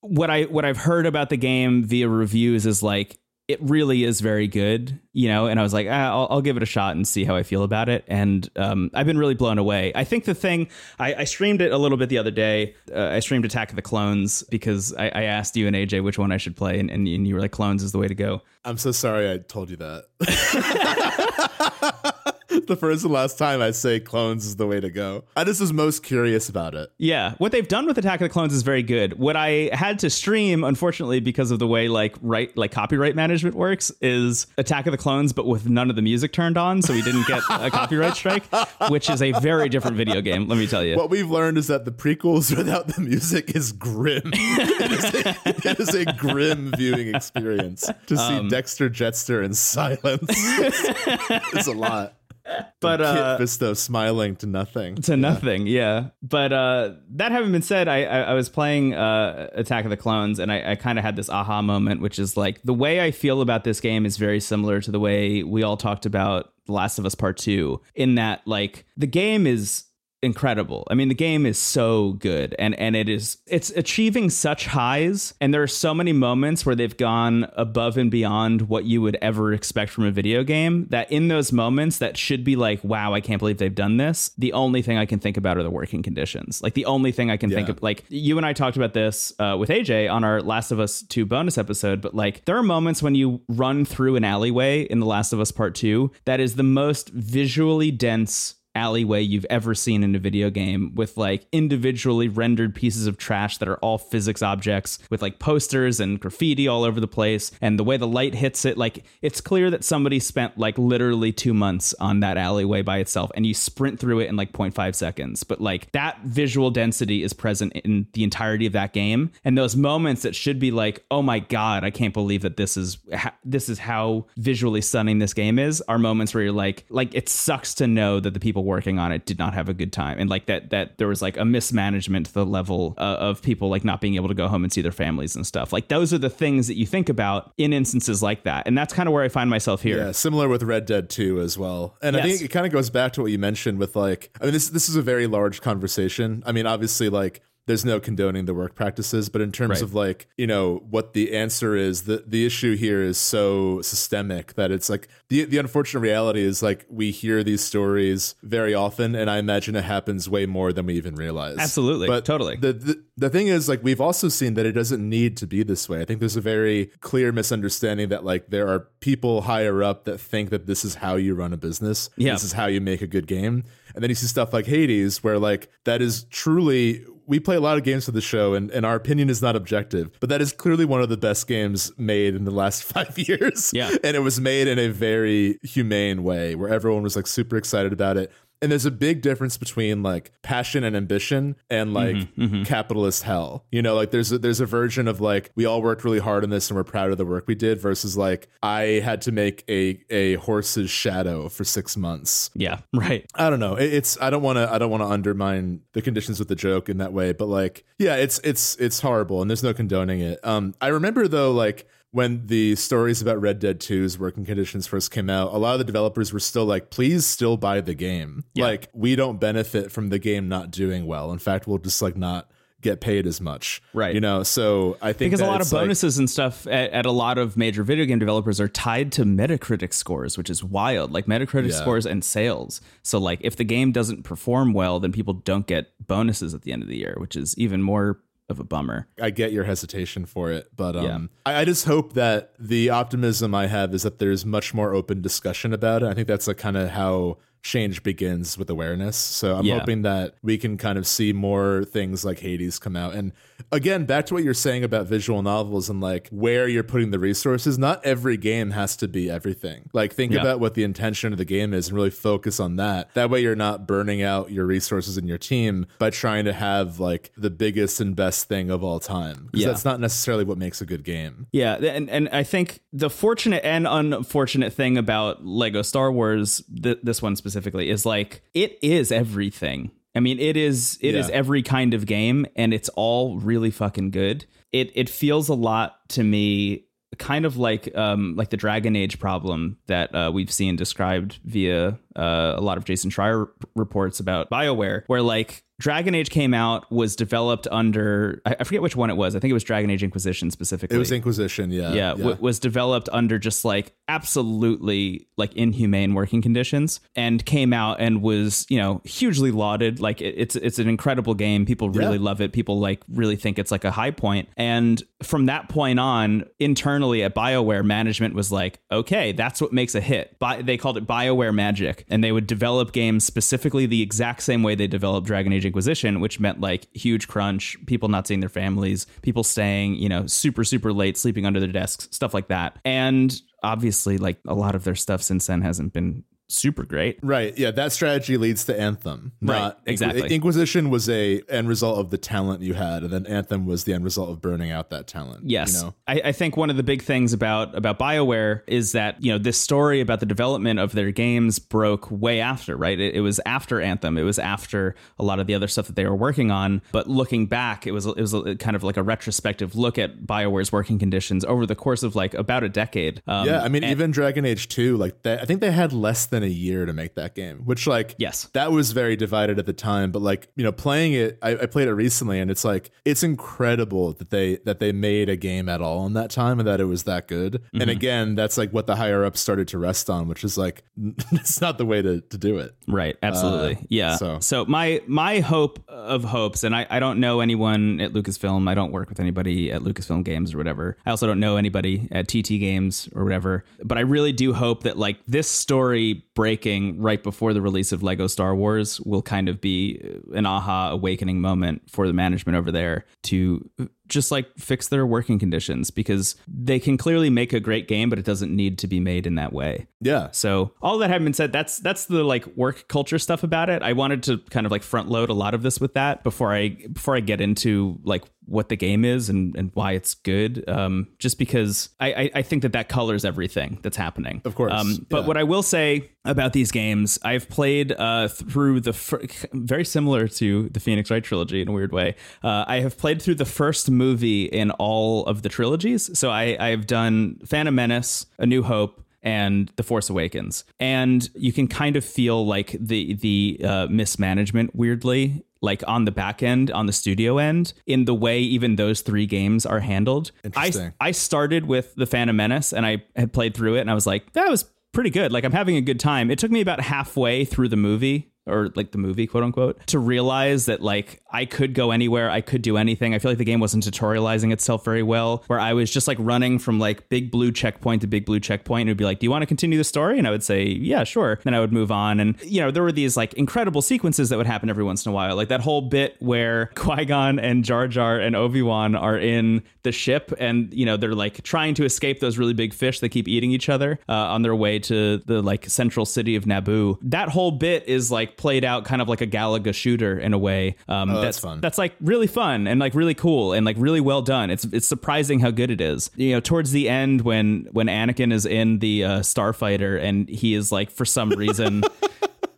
what I've heard about the game via reviews is like, it really is very good, you know, and I was like, I'll give it a shot and see how I feel about it. And I've been really blown away. I think the thing I streamed it a little bit the other day. I streamed Attack of the Clones because I asked you and AJ which one I should play. And you were like, Clones is the way to go. I'm so sorry I told you that. the first and last time I say clones is the way to go. I just was most curious about it. Yeah, what they've done with Attack of the Clones is very good. What I had to stream, unfortunately, because of the way like copyright management works, is Attack of the Clones, but with none of the music turned on, so we didn't get a copyright strike, which is a very different video game, let me tell you. What we've learned is that the prequels without the music is grim. It is a grim viewing experience to see Dexter Jetster in silence. It's a lot. But Kit Fisto smiling to nothing. Yeah. But that having been said, I was playing Attack of the Clones, and I kind of had this aha moment, which is like the way I feel about this game is very similar to the way we all talked about The Last of Us Part 2, in that like the game is incredible. I mean, the game is so good, and it's achieving such highs, and there are so many moments where they've gone above and beyond what you would ever expect from a video game, that in those moments that should be like, wow, I can't believe they've done this, the only thing I can think about are the working conditions. Like the only thing I can think of, like you and I talked about this with AJ on our Last of Us 2 bonus episode, but like there are moments when you run through an alleyway in The Last of Us Part 2 that is the most visually dense alleyway you've ever seen in a video game, with like individually rendered pieces of trash that are all physics objects, with like posters and graffiti all over the place, and the way the light hits it, like it's clear that somebody spent like literally 2 months on that alleyway by itself, and you sprint through it in like 0.5 seconds. But like that visual density is present in the entirety of that game, and those moments that should be like, oh my god, I can't believe that this is how visually stunning this game is, are moments where you're like it sucks to know that the people working on it did not have a good time, and like that there was like a mismanagement to the level of people like not being able to go home and see their families and stuff. Like those are the things that you think about in instances like that, and that's kind of where I find myself here. Yeah, similar with Red Dead 2 as well. And yes. I think it kind of goes back to what you mentioned with like, I mean, this is a very large conversation. I mean, obviously like there's no condoning the work practices, but in terms of like, you know, what the answer is, the issue here is so systemic that it's like the unfortunate reality is like we hear these stories very often, and I imagine it happens way more than we even realize. Absolutely. But totally. The thing is, like, we've also seen that it doesn't need to be this way. I think there's a very clear misunderstanding that like there are people higher up that think that this is how you run a business. Yeah. This is how you make a good game. And then you see stuff like Hades, where like that is truly... We play a lot of games for the show, and our opinion is not objective, but that is clearly one of the best games made in the last 5 years. Yeah. And it was made in a very humane way where everyone was like super excited about it. And there's a big difference between like passion and ambition and like capitalist hell. You know, like there's a version of like, we all worked really hard on this and we're proud of the work we did, versus like, I had to make a horse's shadow for 6 months. Yeah, right. I don't know. I don't want to undermine the conditions with the joke in that way, but like, yeah, it's horrible, and there's no condoning it. I remember though, like, when the stories about Red Dead 2's working conditions first came out, a lot of the developers were still like, please still buy the game. Yeah. Like, we don't benefit from the game not doing well. In fact, we'll just like not get paid as much. Right. You know, so I think because a lot of bonuses and stuff at a lot of major video game developers are tied to Metacritic scores, which is wild. Like Metacritic scores and sales. So like if the game doesn't perform well, then people don't get bonuses at the end of the year, which is even more of a bummer. I get your hesitation for it, but I just hope that the optimism I have is that there's much more open discussion about it. I think that's like kind of how change begins, with awareness. So I'm hoping that we can kind of see more things like Hades come out. And again, back to what you're saying about visual novels and like where you're putting the resources, not every game has to be everything. Like think about what the intention of the game is and really focus on that. That way you're not burning out your resources and your team by trying to have like the biggest and best thing of all time. Because that's not necessarily what makes a good game. Yeah. And I think the fortunate and unfortunate thing about Lego Star Wars, this one specifically, is like it is everything. I mean, it is every kind of game, and it's all really fucking good. It feels a lot to me kind of like the Dragon Age problem that we've seen described via a lot of Jason Schreier reports about BioWare, where like Dragon Age came out, was developed under, I forget which one it was. I think it was Dragon Age Inquisition specifically. It was Inquisition, yeah. Yeah, was developed under just like absolutely like inhumane working conditions, and came out and was, you know, hugely lauded. Like it's an incredible game. People really love it. People like really think it's like a high point. And from that point on, internally at BioWare, management was like, okay, that's what makes a hit. They called it BioWare magic, and they would develop games specifically the exact same way they developed Dragon Age Inquisition, which meant like huge crunch, people not seeing their families, people staying, you know, super, super late, sleeping under their desks, stuff like that. And obviously, like, a lot of their stuff since then hasn't been super great. Right. Yeah. That strategy leads to Anthem. Right. Exactly. Inquisition was a end result of the talent you had, and then Anthem was the end result of burning out that talent. Yes. You know? I think one of the big things about BioWare is that, you know, this story about the development of their games broke way after, right? It was after Anthem. It was after a lot of the other stuff that they were working on. But looking back, it was a kind of like a retrospective look at BioWare's working conditions over the course of like about a decade. Yeah. I mean, even Dragon Age 2, like that, I think they had less than a year to make that game, which, like, yes, that was very divided at the time, but, like, you know, playing it, I played it recently, and it's like, it's incredible that they made a game at all in that time and that it was that good. Mm-hmm. And again, that's like what the higher ups started to rest on, which is like, it's not the way to do it. Right. Absolutely. Yeah. So my hope of hopes, and I don't know anyone at Lucasfilm. I don't work with anybody at Lucasfilm Games or whatever. I also don't know anybody at TT Games or whatever, but I really do hope that, like, this story breaking right before the release of Lego Star Wars will kind of be an aha awakening moment for the management over there to just, like, fix their working conditions, because they can clearly make a great game, but it doesn't need to be made in that way. Yeah. So all that having been said, that's the, like, work culture stuff about it. I wanted to kind of, like, front load a lot of this with that before I get into, like, what the game is and why it's good, just because I think that colors everything that's happening. Of course. But what I will say about these games, I've played through the very similar to the Phoenix Wright trilogy in a weird way. I have played through the first movie in all of the trilogies. So I've done Phantom Menace, A New Hope, and The Force Awakens. And you can kind of feel like the mismanagement, weirdly, like on the back end, on the studio end, in the way even those three games are handled. Interesting. I started with The Phantom Menace, and I had played through it, and I was like, that was pretty good. Like, I'm having a good time. It took me about halfway through the movie, or like the movie, quote unquote, to realize that, like, I could go anywhere. I could do anything. I feel like the game wasn't tutorializing itself very well, where I was just, like, running from, like, big blue checkpoint to big blue checkpoint. And it would be like, do you want to continue the story? And I would say, yeah, sure. Then I would move on. And, you know, there were these, like, incredible sequences that would happen every once in a while. Like that whole bit where Qui-Gon and Jar Jar and Obi-Wan are in the ship, and, you know, they're, like, trying to escape those really big fish that keep eating each other on their way to the, like, central city of Naboo. That whole bit is, like, played out kind of like a Galaga shooter in a way. That's fun. That's, like, really fun and, like, really cool and, like, really well done. It's surprising how good it is. You know, towards the end when Anakin is in the starfighter and he is, like, for some reason,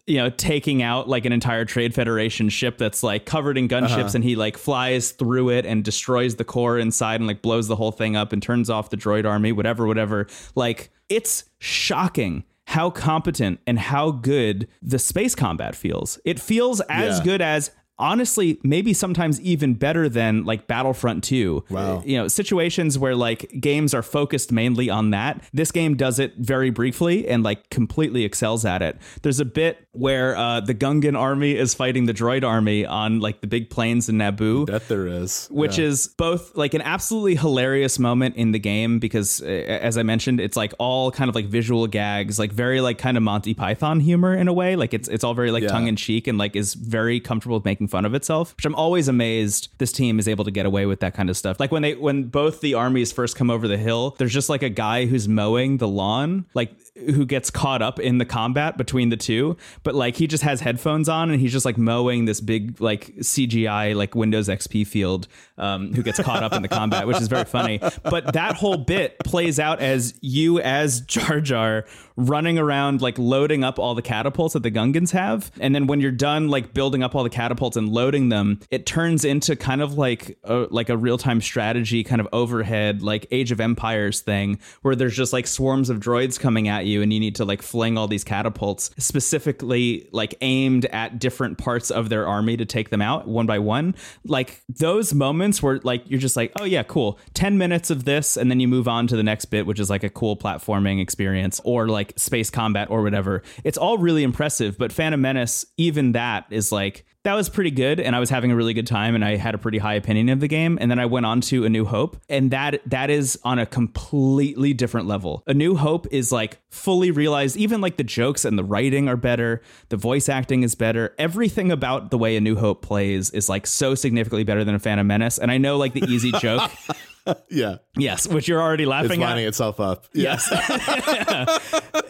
you know, taking out, like, an entire Trade Federation ship that's, like, covered in gunships, uh-huh, and he, like, flies through it and destroys the core inside and, like, blows the whole thing up and turns off the droid army, whatever. Like, it's shocking how competent and how good the space combat feels. It feels as good as, honestly, maybe sometimes even better than, like, Battlefront 2. Wow. You know, situations where, like, games are focused mainly on that. This game does it very briefly and, like, completely excels at it. There's a bit where the Gungan army is fighting the droid army on, like, the big plains in Naboo. I bet there is. Which is both, like, an absolutely hilarious moment in the game because, as I mentioned, it's, like, all kind of, like, visual gags, like, very, like, kind of Monty Python humor in a way. Like, it's all very, like, tongue-in-cheek and, like, is very comfortable with making fun of itself, which I'm always amazed this team is able to get away with that kind of stuff. Like when both the armies first come over the hill, there's just, like, a guy who's mowing the lawn, like, who gets caught up in the combat between the two, but, like, he just has headphones on and he's just, like, mowing this big, like, CGI, like, Windows XP field, who gets caught up in the combat, which is very funny. But that whole bit plays out as you as Jar Jar running around, like, loading up all the catapults that the Gungans have, and then when you're done, like, building up all the catapults and loading them, it turns into kind of like a real-time strategy kind of overhead, like, Age of Empires thing where there's just, like, swarms of droids coming at you and you need to, like, fling all these catapults specifically, like, aimed at different parts of their army to take them out one by one. Like, those moments where, like, you're just like, oh yeah, cool, 10 minutes of this and then you move on to the next bit, which is, like, a cool platforming experience or, like, space combat or whatever. It's all really impressive, but Phantom Menace, even that is, like, that was pretty good, and I was having a really good time, and I had a pretty high opinion of the game. And then I went on to A New Hope, and that is on a completely different level. A New Hope is like fully realized. Even like the jokes and the writing are better. The voice acting is better. Everything about the way A New Hope plays is like so significantly better than a Phantom Menace. And I know like the easy joke. Yeah. Yes, which you're already laughing at. It's lining itself up. Yes.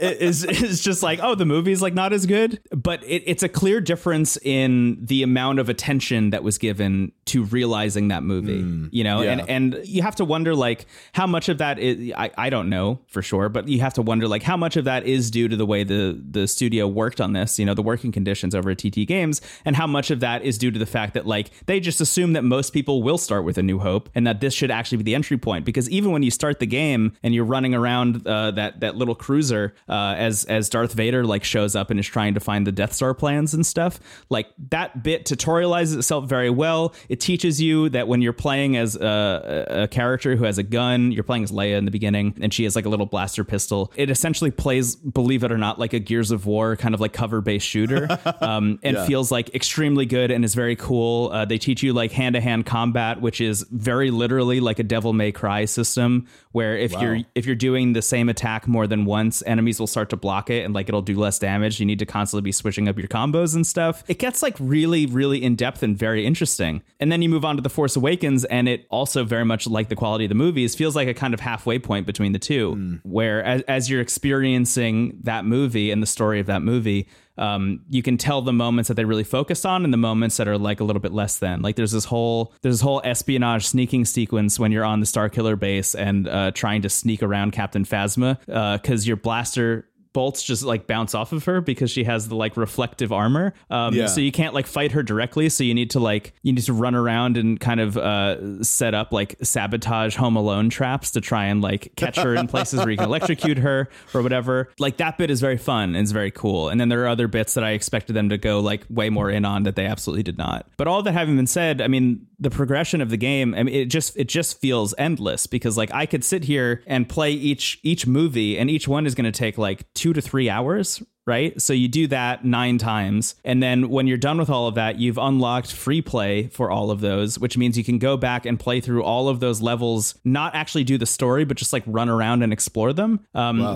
It's just like, oh, the movie's like not as good. But it's a clear difference in the amount of attention that was given to realizing that movie, you know, yeah. and you have to wonder, like, how much of that is, I don't know for sure, but you have to wonder, like, how much of that is due to the way the studio worked on this, you know, the working conditions over at TT Games, and how much of that is due to the fact that, like, they just assume that most people will start with A New Hope and that this should actually be the entry point. Because even when you start the game and you're running around that little cruiser as Darth Vader like shows up and is trying to find the Death Star plans and stuff, like that bit tutorializes itself very well. It teaches you that when you're playing as a character who has a gun, you're playing as Leia in the beginning and she has like a little blaster pistol. It essentially plays, believe it or not, like a Gears of War kind of like cover based shooter, and yeah. feels like extremely good and is very cool. They teach you like hand to hand combat, which is very literally like a Devil May Cry system where if you're doing the same attack more than once, enemies will start to block it and like it'll do less damage. You need to constantly be switching up your combos and stuff. It gets like really, really in depth and very interesting. And then you move on to The Force Awakens, and it also very much like the quality of the movies feels like a kind of halfway point between the two, where as you're experiencing that movie and the story of that movie, you can tell the moments that they really focused on and the moments that are like a little bit less than. Like there's this whole espionage sneaking sequence when you're on the Starkiller base and trying to sneak around Captain Phasma because your blaster bolts just like bounce off of her because she has the like reflective armor, so you can't like fight her directly, so you need to run around and kind of set up like sabotage Home Alone traps to try and like catch her in places where you can electrocute her or whatever. Like that bit is very fun and it's very cool. And then there are other bits that I expected them to go like way more in on that they absolutely did not. But all that having been said, I mean, the progression of the game, I mean, it just feels endless, because like I could sit here and play each movie, and each one is going to take like 2 to 3 hours, right? So you do that 9 times. And then when you're done with all of that, you've unlocked free play for all of those, which means you can go back and play through all of those levels, not actually do the story, but just like run around and explore them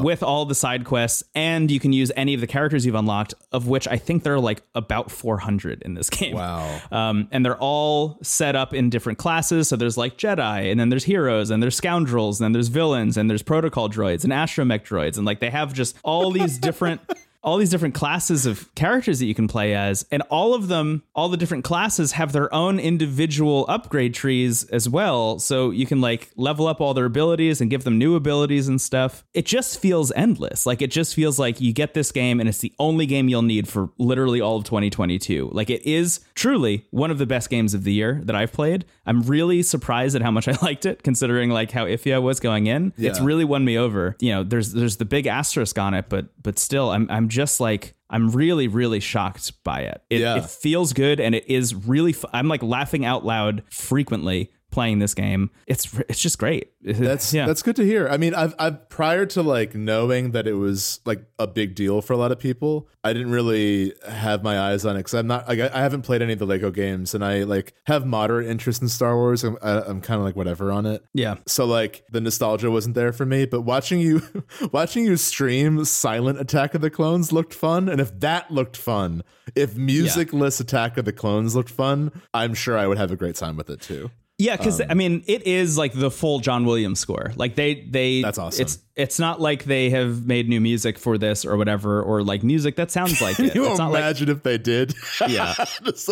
with all the side quests. And you can use any of the characters you've unlocked, of which I think there are like about 400 in this game. Wow. And they're all set up in different classes. So there's like Jedi, and then there's heroes, and there's scoundrels, and then there's villains, and there's protocol droids and astromech droids. And like they have just all these different... all these different classes of characters that you can play as, and all the different classes have their own individual upgrade trees as well. So you can like level up all their abilities and give them new abilities and stuff. It just feels endless. Like it just feels like you get this game and it's the only game you'll need for literally all of 2022. Like it is truly one of the best games of the year that I've played. I'm really surprised at how much I liked it, considering like how iffy I was going in. Yeah. It's really won me over. You know, there's the big asterisk on it, but still I'm just like, I'm really, really shocked by it. It feels good, and it is really I'm like laughing out loud frequently playing this game. It's just great. That's good to hear. I mean, I've prior to like knowing that it was like a big deal for a lot of people, I didn't really have my eyes on it, because I'm not like I haven't played any of the Lego games, and I like have moderate interest in Star Wars. I'm kind of like whatever on it. Yeah. So like the nostalgia wasn't there for me, but watching you stream Silent Attack of the Clones looked fun, and if that looked fun, if musicless Attack of the Clones looked fun, I'm sure I would have a great time with it too. Yeah, because I mean, it is like the full John Williams score. Like they that's awesome. It's not like they have made new music for this or whatever, or like music that sounds like it. It's not imagine like, if they did. Yeah, it's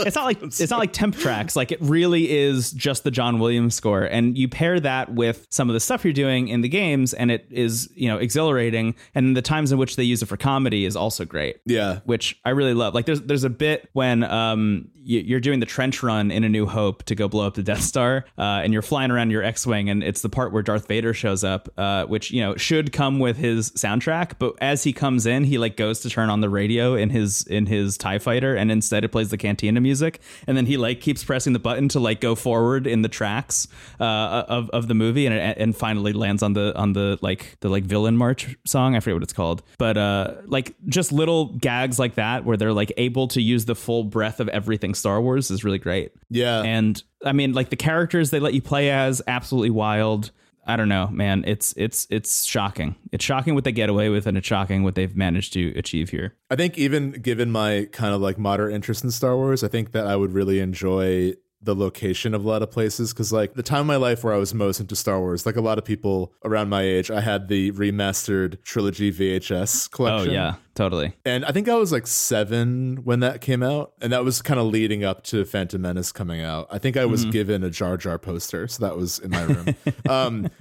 not like temp tracks. Like it really is just the John Williams score, and you pair that with some of the stuff you're doing in the games, and it is, you know, exhilarating. And the times in which they use it for comedy is also great. Yeah, which I really love. Like there's a bit when you're doing the trench run in A New Hope to go blow up the Death Star. And you're flying around your X-Wing, and it's the part where Darth Vader shows up, which, you know, should should come with his soundtrack, but as he comes in, he like goes to turn on the radio in his TIE fighter, and instead it plays the Cantina music, and then he like keeps pressing the button to like go forward in the tracks of the movie, and finally lands on the like the villain march song. I forget what it's called, but like just little gags like that where they're like able to use the full breadth of everything Star Wars is really great. Yeah, and I mean like the characters they let you play as, absolutely wild. I don't know, man. It's shocking. It's shocking what they get away with, and it's shocking what they've managed to achieve here. I think even given my kind of like moderate interest in Star Wars, I think that I would really enjoy the location of a lot of places, because like the time of my life where I was most into Star Wars, like a lot of people around my age, I had the remastered trilogy VHS collection. Oh, yeah, totally. And I think I was like 7 when that came out, and that was kind of leading up to Phantom Menace coming out. I think I was given a Jar Jar poster, so that was in my room.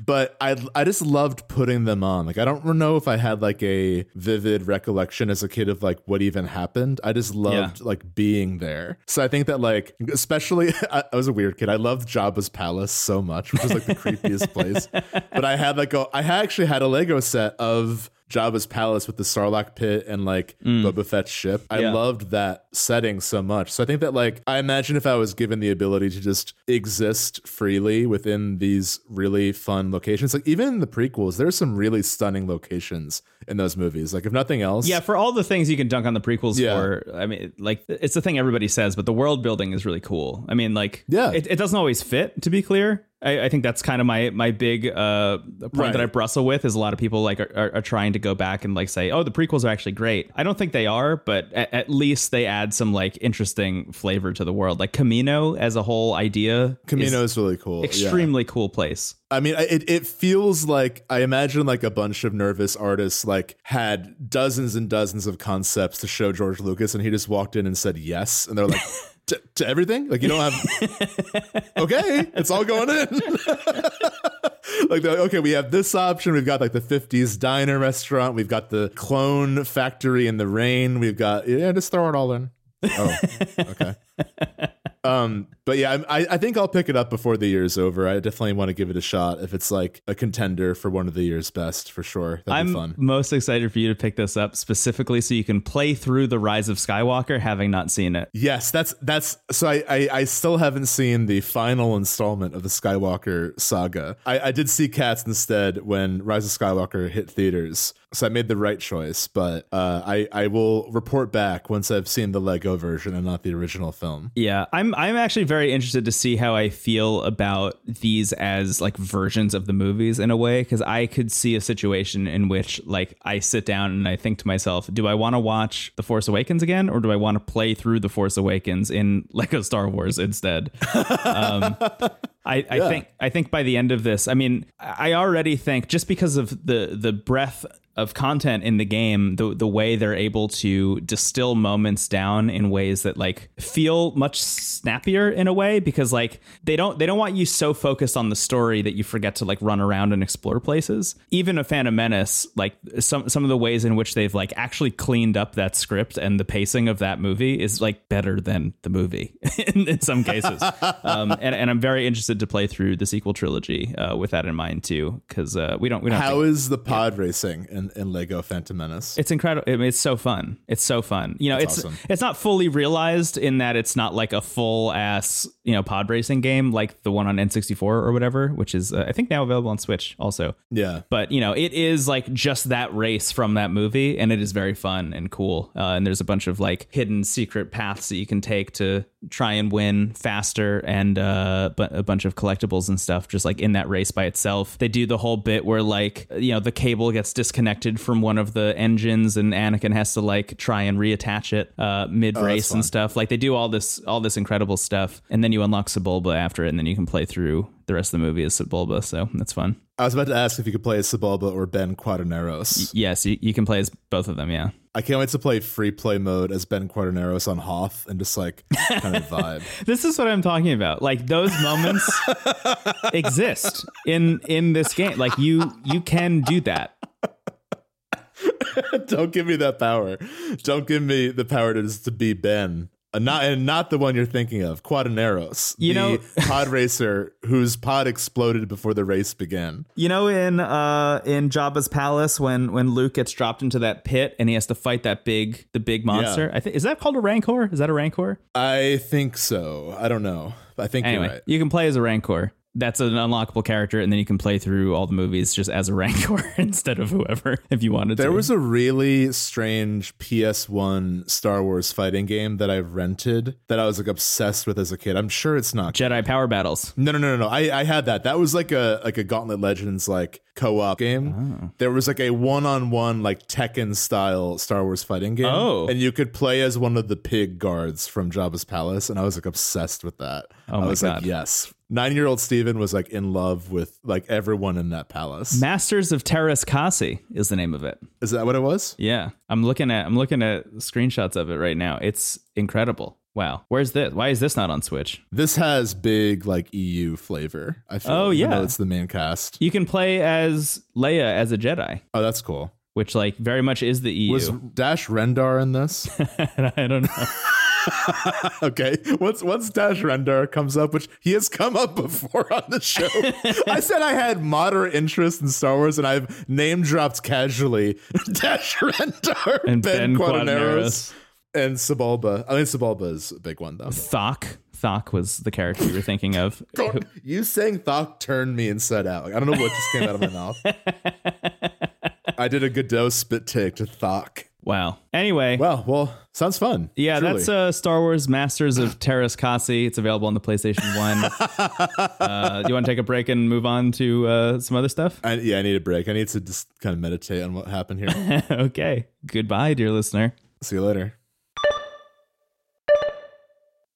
But I just loved putting them on. Like, I don't know if I had like a vivid recollection as a kid of like what even happened. I just loved like being there. So I think that like, especially I was a weird kid. I loved Jabba's palace so much, which was like the creepiest place. But I had like I actually had a Lego set of Jabba's palace with the Sarlacc pit and like Boba Fett's ship. I loved that setting so much. So I think that like, I imagine if I was given the ability to just exist freely within these really fun locations, like even in the prequels, there's some really stunning locations in those movies. Like if nothing else. Yeah. For all the things you can dunk on the prequels for, I mean, like it's the thing everybody says, but the world building is really cool. I mean, like, it doesn't always fit, to be clear. I think that's kind of my big point that I bristle with, is a lot of people like are trying to go back and like say, oh, the prequels are actually great. I don't think they are, but at least they add some like interesting flavor to the world. Like Camino as a whole idea. Camino is really cool. Extremely cool place. I mean, it feels like, I imagine like a bunch of nervous artists like had dozens and dozens of concepts to show George Lucas, and he just walked in and said yes. And they're like... To everything? Like, you don't have... Okay, it's all going in. Like, okay, we have this option. We've got like the 50s diner restaurant. We've got the clone factory in the rain. We've got... Yeah, just throw it all in. Oh, okay. But yeah, I think I'll pick it up before the year's over. I definitely want to give it a shot if it's like a contender for one of the year's best, for sure. That'd be fun. I'm most excited for you to pick this up specifically so you can play through The Rise of Skywalker, having not seen it. Yes, that's. So I still haven't seen the final installment of the Skywalker saga. I did see Cats instead when Rise of Skywalker hit theaters, so I made the right choice. But I will report back once I've seen the Lego version and not the original film. Yeah, I'm actually very interested to see how I feel about these as like versions of the movies in a way, because I could see a situation in which like I sit down and I think to myself, do I want to watch The Force Awakens again, or do I want to play through The Force Awakens in Lego Star Wars instead? I think by the end of this, I mean, I already think, just because of the breadth of content in the game, the way they're able to distill moments down in ways that like feel much snappier in a way, because like they don't want you so focused on the story that you forget to like run around and explore places. Even a Phantom Menace, like some of the ways in which they've like actually cleaned up that script and the pacing of that movie is like better than the movie in some cases. And I'm very interested to play through the sequel trilogy with that in mind too, because we don't. How is the pod racing in Lego Phantom Menace? It's incredible. I mean, it's so fun. You know, it's awesome. It's not fully realized in that it's not like a full ass, you know, pod racing game like the one on N64 or whatever, which is I think now available on Switch also. Yeah. But, you know, it is like just that race from that movie, and it is very fun and cool. And there's a bunch of like hidden secret paths that you can take to try and win faster, and but a bunch of collectibles and stuff just like in that race by itself. They do the whole bit where like, you know, the cable gets disconnected from one of the engines and Anakin has to like try and reattach it mid-race and stuff. Like they do all this incredible stuff, and then you unlock Sebulba after it, and then you can play through the rest of the movie as Sebulba, so that's fun. I was about to ask if you could play as Sebulba or Ben Quaterneros. Yes, you can play as both of them, yeah. I can't wait to play free play mode as Ben Quaterneros on Hoth and just like kind of vibe. This is what I'm talking about. Like those moments exist in this game. Like you can do that. Don't give me that power. Don't give me the power to be Ben. Not the one you're thinking of, Quaderneros, the pod racer whose pod exploded before the race began. You know, in Jabba's palace, when Luke gets dropped into that pit and he has to fight the big monster. Yeah. Is that called a Rancor? Is that a Rancor? I think so. I don't know. I think anyway, you're right. You can play as a Rancor. That's an unlockable character, and then you can play through all the movies just as a Rancor instead of whoever, if you wanted to. There was a really strange PS1 Star Wars fighting game that I rented that I was like obsessed with as a kid. I'm sure it's not Jedi Power Battles. No. I had that. That was like a Gauntlet Legends like co-op game. Oh. There was like a one-on-one like Tekken style Star Wars fighting game. Oh. And you could play as one of the pig guards from Jabba's palace, and I was like obsessed with that. Oh, I was God. Like, yes. 9-year-old Steven was like in love with like everyone in that palace. Masters of Terras Kasi is the name of it. Is that what it was? Yeah. I'm looking at screenshots of it right now. It's incredible. Wow. Where's this? Why is this not on Switch? This has big like EU flavor. I feel. Oh, yeah. It's the main cast. You can play as Leia as a Jedi. Oh, that's cool. Which like very much is the EU. Was Dash Rendar in this? I don't know. Okay, once Dash Rendar comes up, which he has come up before on the show. I said I had moderate interest in Star Wars, and I've name dropped casually Dash Rendar and Ben Quaderneros and Sebulba. I mean, Sebulba is a big one though. Thok was the character you were thinking of. You saying Thok turned me inside out. I don't know what just came out of my mouth. I did a Godot spit take to Thok. Wow. Anyway. Wow. Well, sounds fun. Yeah, truly. That's Star Wars Masters of Terras Kasi. It's available on the PlayStation 1. Do you want to take a break and move on to some other stuff? I need a break. I need to just kind of meditate on what happened here. Okay. Goodbye, dear listener. See you later.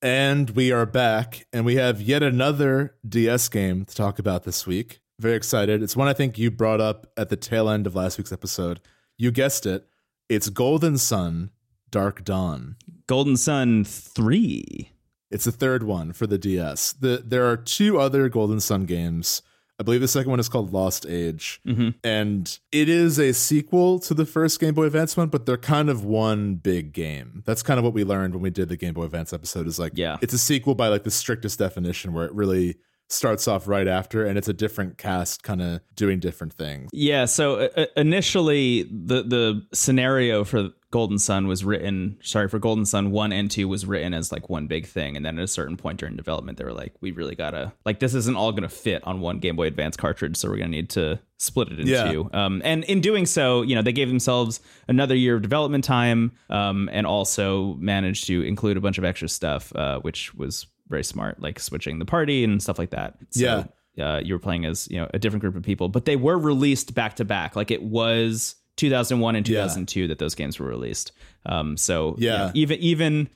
And we are back, and we have yet another DS game to talk about this week. Very excited. It's one I think you brought up at the tail end of last week's episode. You guessed it. It's Golden Sun, Dark Dawn. Golden Sun 3. It's the third one for the DS. There are two other Golden Sun games. I believe the second one is called Lost Age. Mm-hmm. And it is a sequel to the first Game Boy Advance one, but they're kind of one big game. That's kind of what we learned when we did the Game Boy Advance episode is like, yeah. It's a sequel by like the strictest definition where it really starts off right after, and it's a different cast kind of doing different things. Yeah, so initially the scenario for Golden Sun was written, for Golden Sun 1 and 2 was written as like one big thing, and then at a certain point during development, they were like, we really gotta, like this isn't all gonna fit on one Game Boy Advance cartridge, so we're gonna need to split it in two. And in doing so, they gave themselves another year of development time, and also managed to include a bunch of extra stuff, which was very smart, like switching the party and stuff like that. So, yeah. You were playing as, a different group of people, but they were released back to back. Like it was 2001 and 2002 that those games were released. Even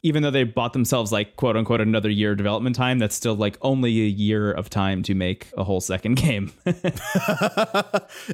though they bought themselves like quote unquote another year of development time, that's still like only a year of time to make a whole second game.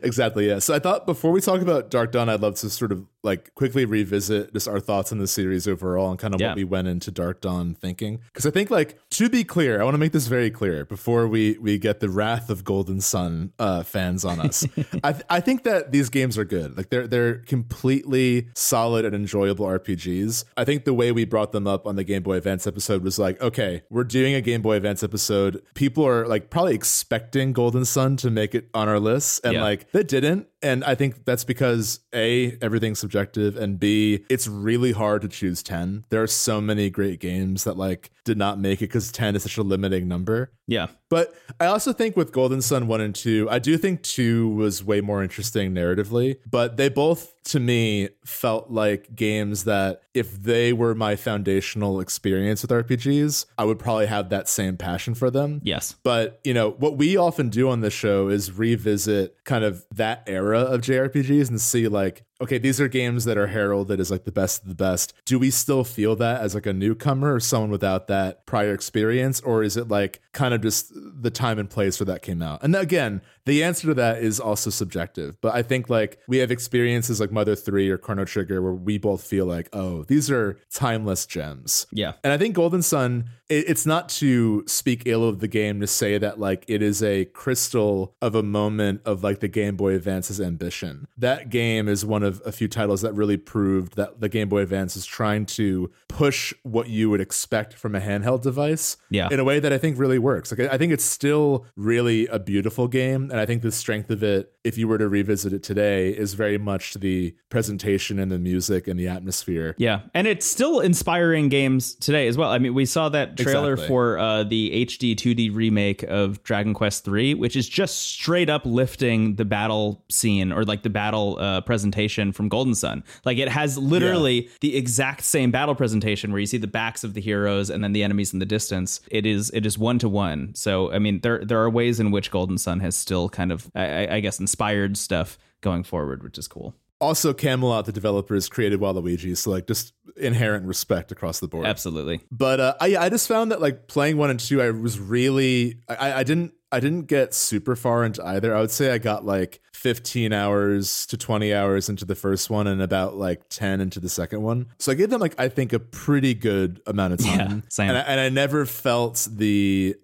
Exactly. Yeah. So I thought before we talk about Dark Dawn, I'd love to sort of like quickly revisit just our thoughts on the series overall and kind of what we went into Dark Dawn thinking. Because I think like, to be clear, I want to make this very clear before we get the wrath of Golden Sun fans on us. I think that these games are good. Like they're completely solid and enjoyable RPGs. I think the way we brought them up on the Game Boy Advance episode was like, okay, we're doing a Game Boy Advance episode. People are like probably expecting Golden Sun to make it on our list, and like they didn't. And I think that's because A, everything's subjective, and B, it's really hard to choose 10. There are so many great games that like did not make it because 10 is such a limiting number. Yeah. But I also think with Golden Sun 1 and 2, I do think 2 was way more interesting narratively, but they both, to me, felt like games that if they were my foundational experience with RPGs, I would probably have that same passion for them. Yes. But, what we often do on this show is revisit kind of that era of JRPGs and see like, okay, these are games that are heralded as like the best of the best. Do we still feel that as like a newcomer or someone without that prior experience? Or is it like kind of just the time and place where that came out? And again, The answer to that is also subjective, but I think like we have experiences like Mother 3 or Chrono Trigger where we both feel like, oh, these are timeless gems. Yeah. And I think Golden Sun, it's not to speak ill of the game to say that like it is a crystal of a moment of like the Game Boy Advance's ambition. That game is one of a few titles that really proved that the Game Boy Advance is trying to push what you would expect from a handheld device in a way that I think really works. Like I think it's still really a beautiful game. And I think the strength of it, if you were to revisit it today, is very much the presentation and the music and the atmosphere. Yeah. And it's still inspiring games today as well. I mean, we saw that trailer for the HD 2D remake of Dragon Quest 3, which is just straight up lifting the battle scene or like the battle presentation from Golden Sun. Like it has literally the exact same battle presentation where you see the backs of the heroes and then the enemies in the distance. It is one to one. So, I mean, there are ways in which Golden Sun has still kind of, I guess, inspired stuff going forward, which is cool. Also, Camelot, the developers, created Waluigi, so like just inherent respect across the board. Absolutely. But I just found that like playing 1 and 2, I was really I didn't get super far into either. I would say I got like 15 hours to 20 hours into the first one and about like 10 into the second one. So I gave them like, I think, a pretty good amount of time. Yeah, same. And I never felt the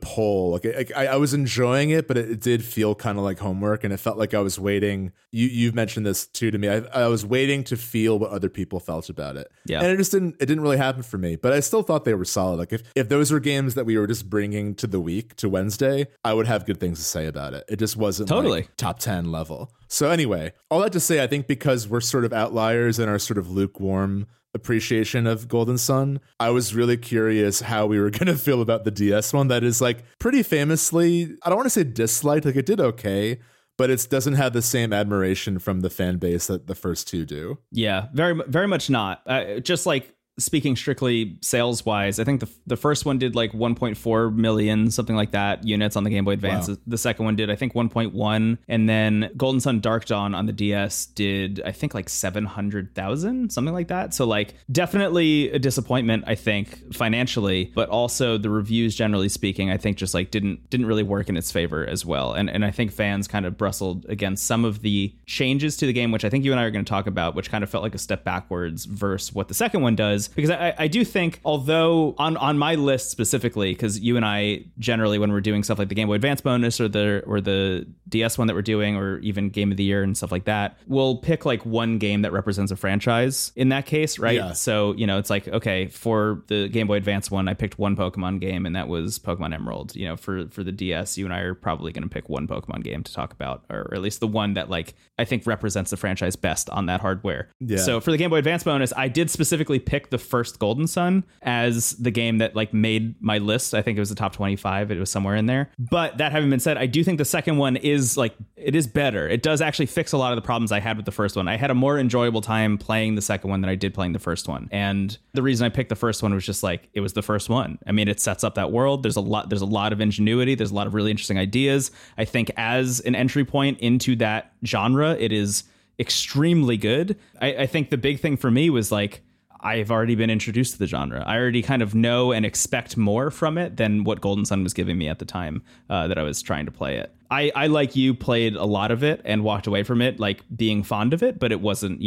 pull. Like I was enjoying it, but it did feel kind of like homework, and it felt like I was waiting. You've mentioned this too to me. I was waiting to feel what other people felt about it. Yeah. And it didn't really happen for me, but I still thought they were solid. Like if those were games that we were just bringing to the week, to Wednesday, I would have good things to say about it. It just wasn't totally like top 10 level. So anyway, all that to say, I think because we're sort of outliers in our sort of lukewarm appreciation of Golden Sun, I was really curious how we were going to feel about the DS one that is like pretty famously, I don't want to say disliked, like it did okay, but it doesn't have the same admiration from the fan base that the first two do. Yeah, very, very much not. Just like speaking strictly sales wise, I think the first one did like 1.4 million, something like that, units on the Game Boy Advance. Wow. The second one did, I think, 1.1. And then Golden Sun Dark Dawn on the DS did, I think, like 700,000, something like that. So like definitely a disappointment, I think, financially, but also the reviews, generally speaking, I think just like didn't really work in its favor as well. And I think fans kind of bristled against some of the changes to the game, which I think you and I are going to talk about, which kind of felt like a step backwards versus what the second one does. Because I do think, although on my list specifically, because you and I generally, when we're doing stuff like the Game Boy Advance bonus or the DS one that we're doing, or even Game of the Year and stuff like that, we'll pick like one game that represents a franchise in that case, right? Yeah. So, you know, it's like, okay, for the Game Boy Advance one, I picked one Pokemon game, and that was Pokemon Emerald. You know, for the DS, you and I are probably going to pick one Pokemon game to talk about, or at least the one that like I think represents the franchise best on that hardware. Yeah. So for the Game Boy Advance bonus, I did specifically pick the first Golden Sun as the game that like made my list. I think it was the top 25. It was somewhere in there. But that having been said, I do think the second one is like, it is better. It does actually fix a lot of the problems I had with the first one. I had a more enjoyable time playing the second one than I did playing the first one. And the reason I picked the first one was just like, it was the first one. I mean, it sets up that world. There's a lot of ingenuity. There's a lot of really interesting ideas. I think as an entry point into that genre, it is extremely good. I think the big thing for me was like, I've already been introduced to the genre. I already kind of know and expect more from it than what Golden Sun was giving me at the time that I was trying to play it. I, like you, played a lot of it and walked away from it, like being fond of it, but it wasn't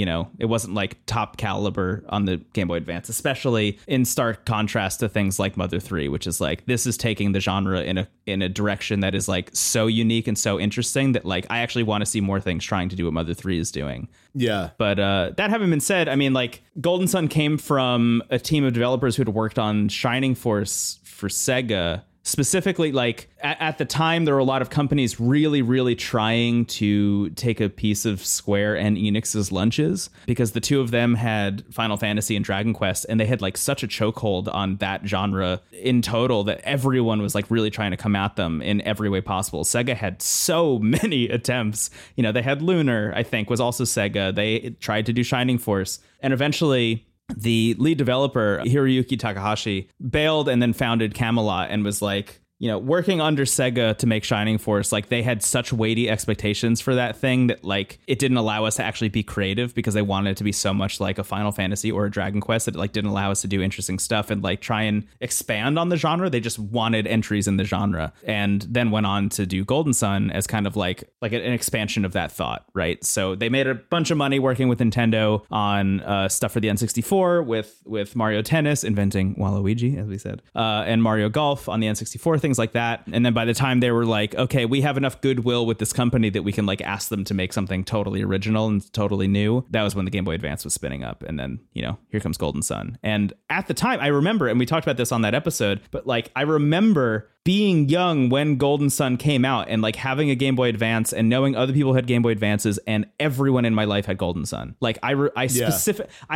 like top caliber on the Game Boy Advance, especially in stark contrast to things like Mother 3, which is like, this is taking the genre in a direction that is like so unique and so interesting that like, I actually want to see more things trying to do what Mother 3 is doing. Yeah. But that having been said, I mean, like Golden Sun came from a team of developers who had worked on Shining Force for Sega. Specifically, like at the time, there were a lot of companies really, really trying to take a piece of Square and Enix's lunches, because the two of them had Final Fantasy and Dragon Quest, and they had like such a chokehold on that genre in total that everyone was like really trying to come at them in every way possible. Sega had so many attempts. You know, they had Lunar, I think, was also Sega. They tried to do Shining Force, and eventually the lead developer, Hiroyuki Takahashi, bailed and then founded Camelot and was like, you know, working under Sega to make Shining Force, like, they had such weighty expectations for that thing that, like, it didn't allow us to actually be creative because they wanted it to be so much like a Final Fantasy or a Dragon Quest that it, like, didn't allow us to do interesting stuff and, like, try and expand on the genre. They just wanted entries in the genre, and then went on to do Golden Sun as kind of like an expansion of that thought, right? So they made a bunch of money working with Nintendo on stuff for the N64 with Mario Tennis, inventing Waluigi, as we said, and Mario Golf on the N64, things like that. And then by the time they were like, okay, we have enough goodwill with this company that we can, like, ask them to make something totally original and totally new, that was when the Game Boy Advance was spinning up. And then, you know, here comes Golden Sun. And at the time, I remember, and we talked about this on that episode, but, like, I remember being young when Golden Sun came out and, like, having a Game Boy Advance and knowing other people had Game Boy Advances, and everyone in my life had Golden Sun. Like, I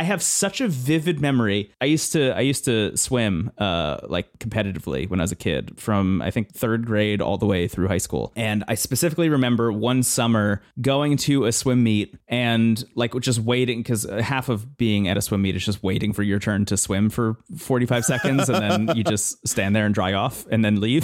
have such a vivid memory. I used to swim like competitively when I was a kid, from I think third grade all the way through high school. And I specifically remember one summer going to a swim meet and, like, just waiting, because half of being at a swim meet is just waiting for your turn to swim for 45 seconds, and then you just stand there and dry off and then leave.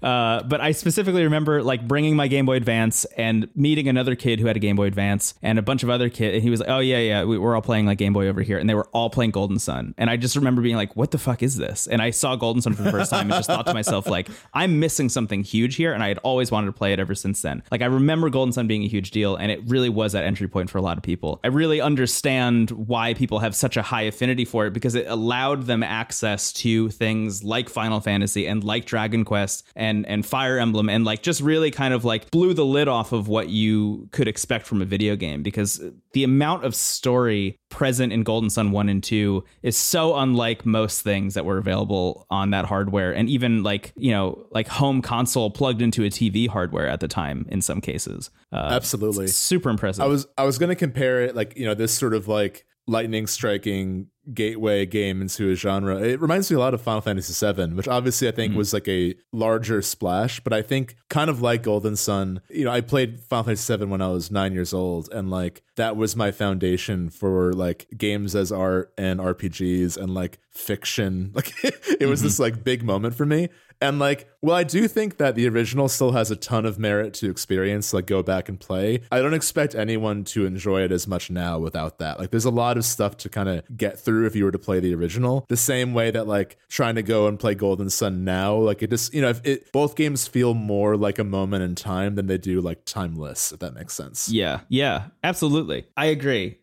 But I specifically remember, like, bringing my Game Boy Advance and meeting another kid who had a Game Boy Advance and a bunch of other kids, and he was like, oh yeah, we're all playing, like, Game Boy over here, and they were all playing Golden Sun. And I just remember being like, what the fuck is this? And I saw Golden Sun for the first time and just thought to myself, like, I'm missing something huge here, and I had always wanted to play it ever since then. Like, I remember Golden Sun being a huge deal, and it really was that entry point for a lot of people. I really understand why people have such a high affinity for it, because it allowed them access to things like Final Fantasy and like Dragon Quest and Fire Emblem, and, like, just really kind of, like, blew the lid off of what you could expect from a video game, because the amount of story present in Golden Sun 1 and 2 is so unlike most things that were available on that hardware, and even, like, you know, like, home console plugged into a TV hardware at the time in some cases. Absolutely. Super impressive. I was going to compare it, like, you know, this sort of, like, lightning striking gateway game into a genre. It reminds me a lot of Final Fantasy VII, which obviously I think was like a larger splash, but I think kind of like Golden Sun, you know, I played Final Fantasy VII when I was 9 years old, and, like, that was my foundation for, like, games as art and RPGs and, like, fiction. Like, it was this, like, big moment for me. And, like, well, I do think that the original still has a ton of merit to experience, like, go back and play. I don't expect anyone to enjoy it as much now without that. Like, there's a lot of stuff to kind of get through if you were to play the original. The same way that, like, trying to go and play Golden Sun now, like, it just, you know, both games feel more like a moment in time than they do, like, timeless, if that makes sense. Yeah, absolutely. I agree.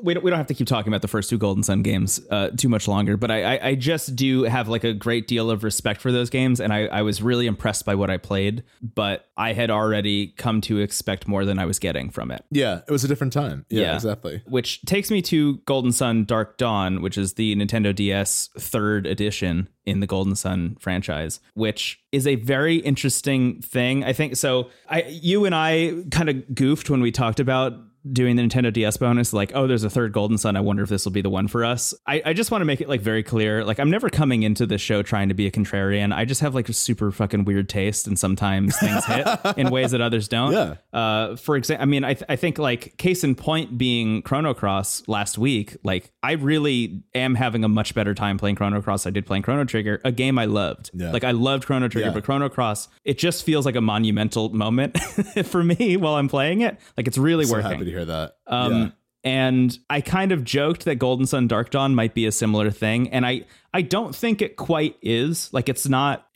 We don't have to keep talking about the first two Golden Sun games too much longer, but I just do have, like, a great deal of respect for those games, and I was really impressed by what I played, but I had already come to expect more than I was getting from it. Yeah, it was a different time. Yeah, exactly. Which takes me to Golden Sun Dark Dawn, which is the Nintendo DS third edition in the Golden Sun franchise, which is a very interesting thing, I think. So you and I kind of goofed when we talked about doing the Nintendo DS bonus, like, oh, there's a third Golden Sun, I wonder if this will be the one for us. I just want to make it, like, very clear, like, I'm never coming into this show trying to be a contrarian. I just have, like, a super fucking weird taste, and sometimes things hit in ways that others don't. Yeah. For example, I mean, I think, like, case in point being Chrono Cross last week, like, I really am having a much better time playing Chrono Cross. I did playing Chrono Trigger, a game I loved. Yeah. Like, I loved Chrono Trigger, but Chrono Cross, it just feels like a monumental moment for me while I'm playing it. Like, it's really working. Happy to hear that. And I kind of joked that Golden Sun Dark Dawn might be a similar thing, and I don't think it quite is. Like, it's not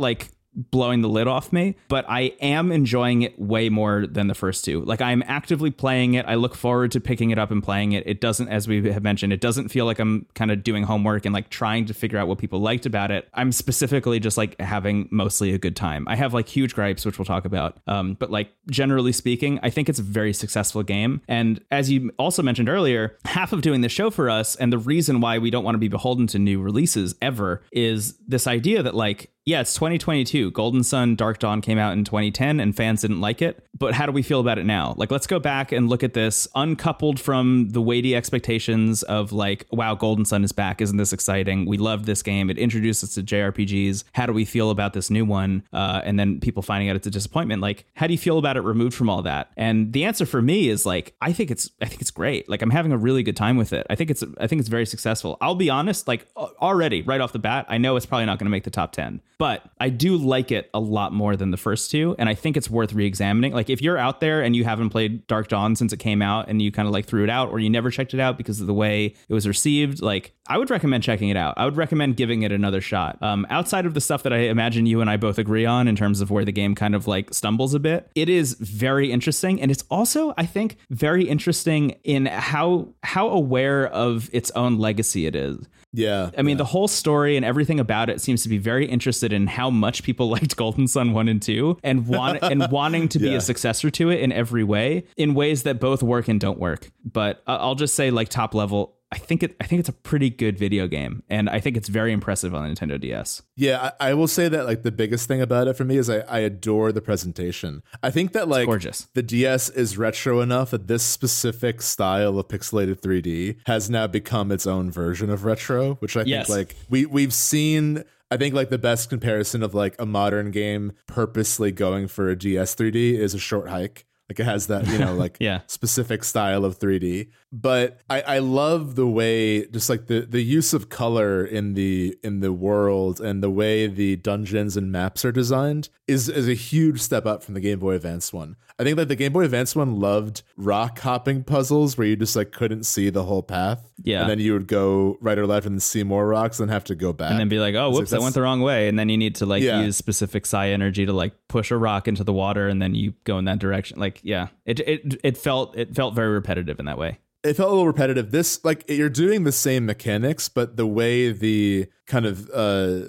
like blowing the lid off me, but I am enjoying it way more than the first two. Like, I'm actively playing it. I look forward to picking it up and playing it. It doesn't, as we have mentioned, it doesn't feel like I'm kind of doing homework and, like, trying to figure out what people liked about it. I'm specifically just, like, having mostly a good time. I have, like, huge gripes, which we'll talk about. But, like, generally speaking, I think it's a very successful game. And as you also mentioned earlier, half of doing this show for us, and the reason why we don't want to be beholden to new releases ever, is this idea that, like, yeah, it's 2022. Golden Sun Dark Dawn came out in 2010 and fans didn't like it. but how do we feel about it now? Like, let's go back and look at this uncoupled from the weighty expectations of like, wow, Golden Sun is back. Isn't this exciting? We love this game. It introduced us to JRPGs. How do we feel about this new one? And then people finding out it's a disappointment. Like, how do you feel about it removed from all that? And the answer for me is like, I think it's great. Like, I'm having a really good time with it. I think it's very successful. I'll be honest, like already right off the bat, I know it's probably not going to make the top 10, but I do like it a lot more than the first two. And I think it's worth re-examining. Like, if you're out there and you haven't played Dark Dawn since it came out and you kind of like threw it out, or you never checked it out because of the way it was received, like, I would recommend checking it out. I would recommend giving it another shot. Outside of the stuff that I imagine you and I both agree on in terms of where the game kind of like stumbles a bit, it is very interesting. And it's also, I think, very interesting in how aware of its own legacy it is. Yeah. I mean, the whole story and everything about it seems to be very interested in how much people liked Golden Sun 1 and 2 and wanting to be a successor to it in every way, in ways that both work and don't work. But I'll just say, like, top level, I think it's a pretty good video game, and I think it's very impressive on the Nintendo DS. Yeah, I will say that, like, the biggest thing about it for me is I adore the presentation. I think that, like, the DS is retro enough that this specific style of pixelated 3D has now become its own version of retro, which I think, like, we've seen. I think, like, the best comparison of, like, a modern game purposely going for a DS 3D is A Short Hike. Like, it has that, you know, like specific style of 3D. But I love the way, just like the use of color in the world, and the way the dungeons and maps are designed is a huge step up from the Game Boy Advance one. I think that the Game Boy Advance one loved rock hopping puzzles where you just, like, couldn't see the whole path. Yeah. And then you would go right or left and see more rocks and have to go back. And then be like, oh, whoops, I went the wrong way. And then you need to, like, use specific psi energy to, like, push a rock into the water, and then you go in that direction. Like, yeah, it felt very repetitive in that way. It felt a little repetitive. This, like, you're doing the same mechanics, but the way the kind of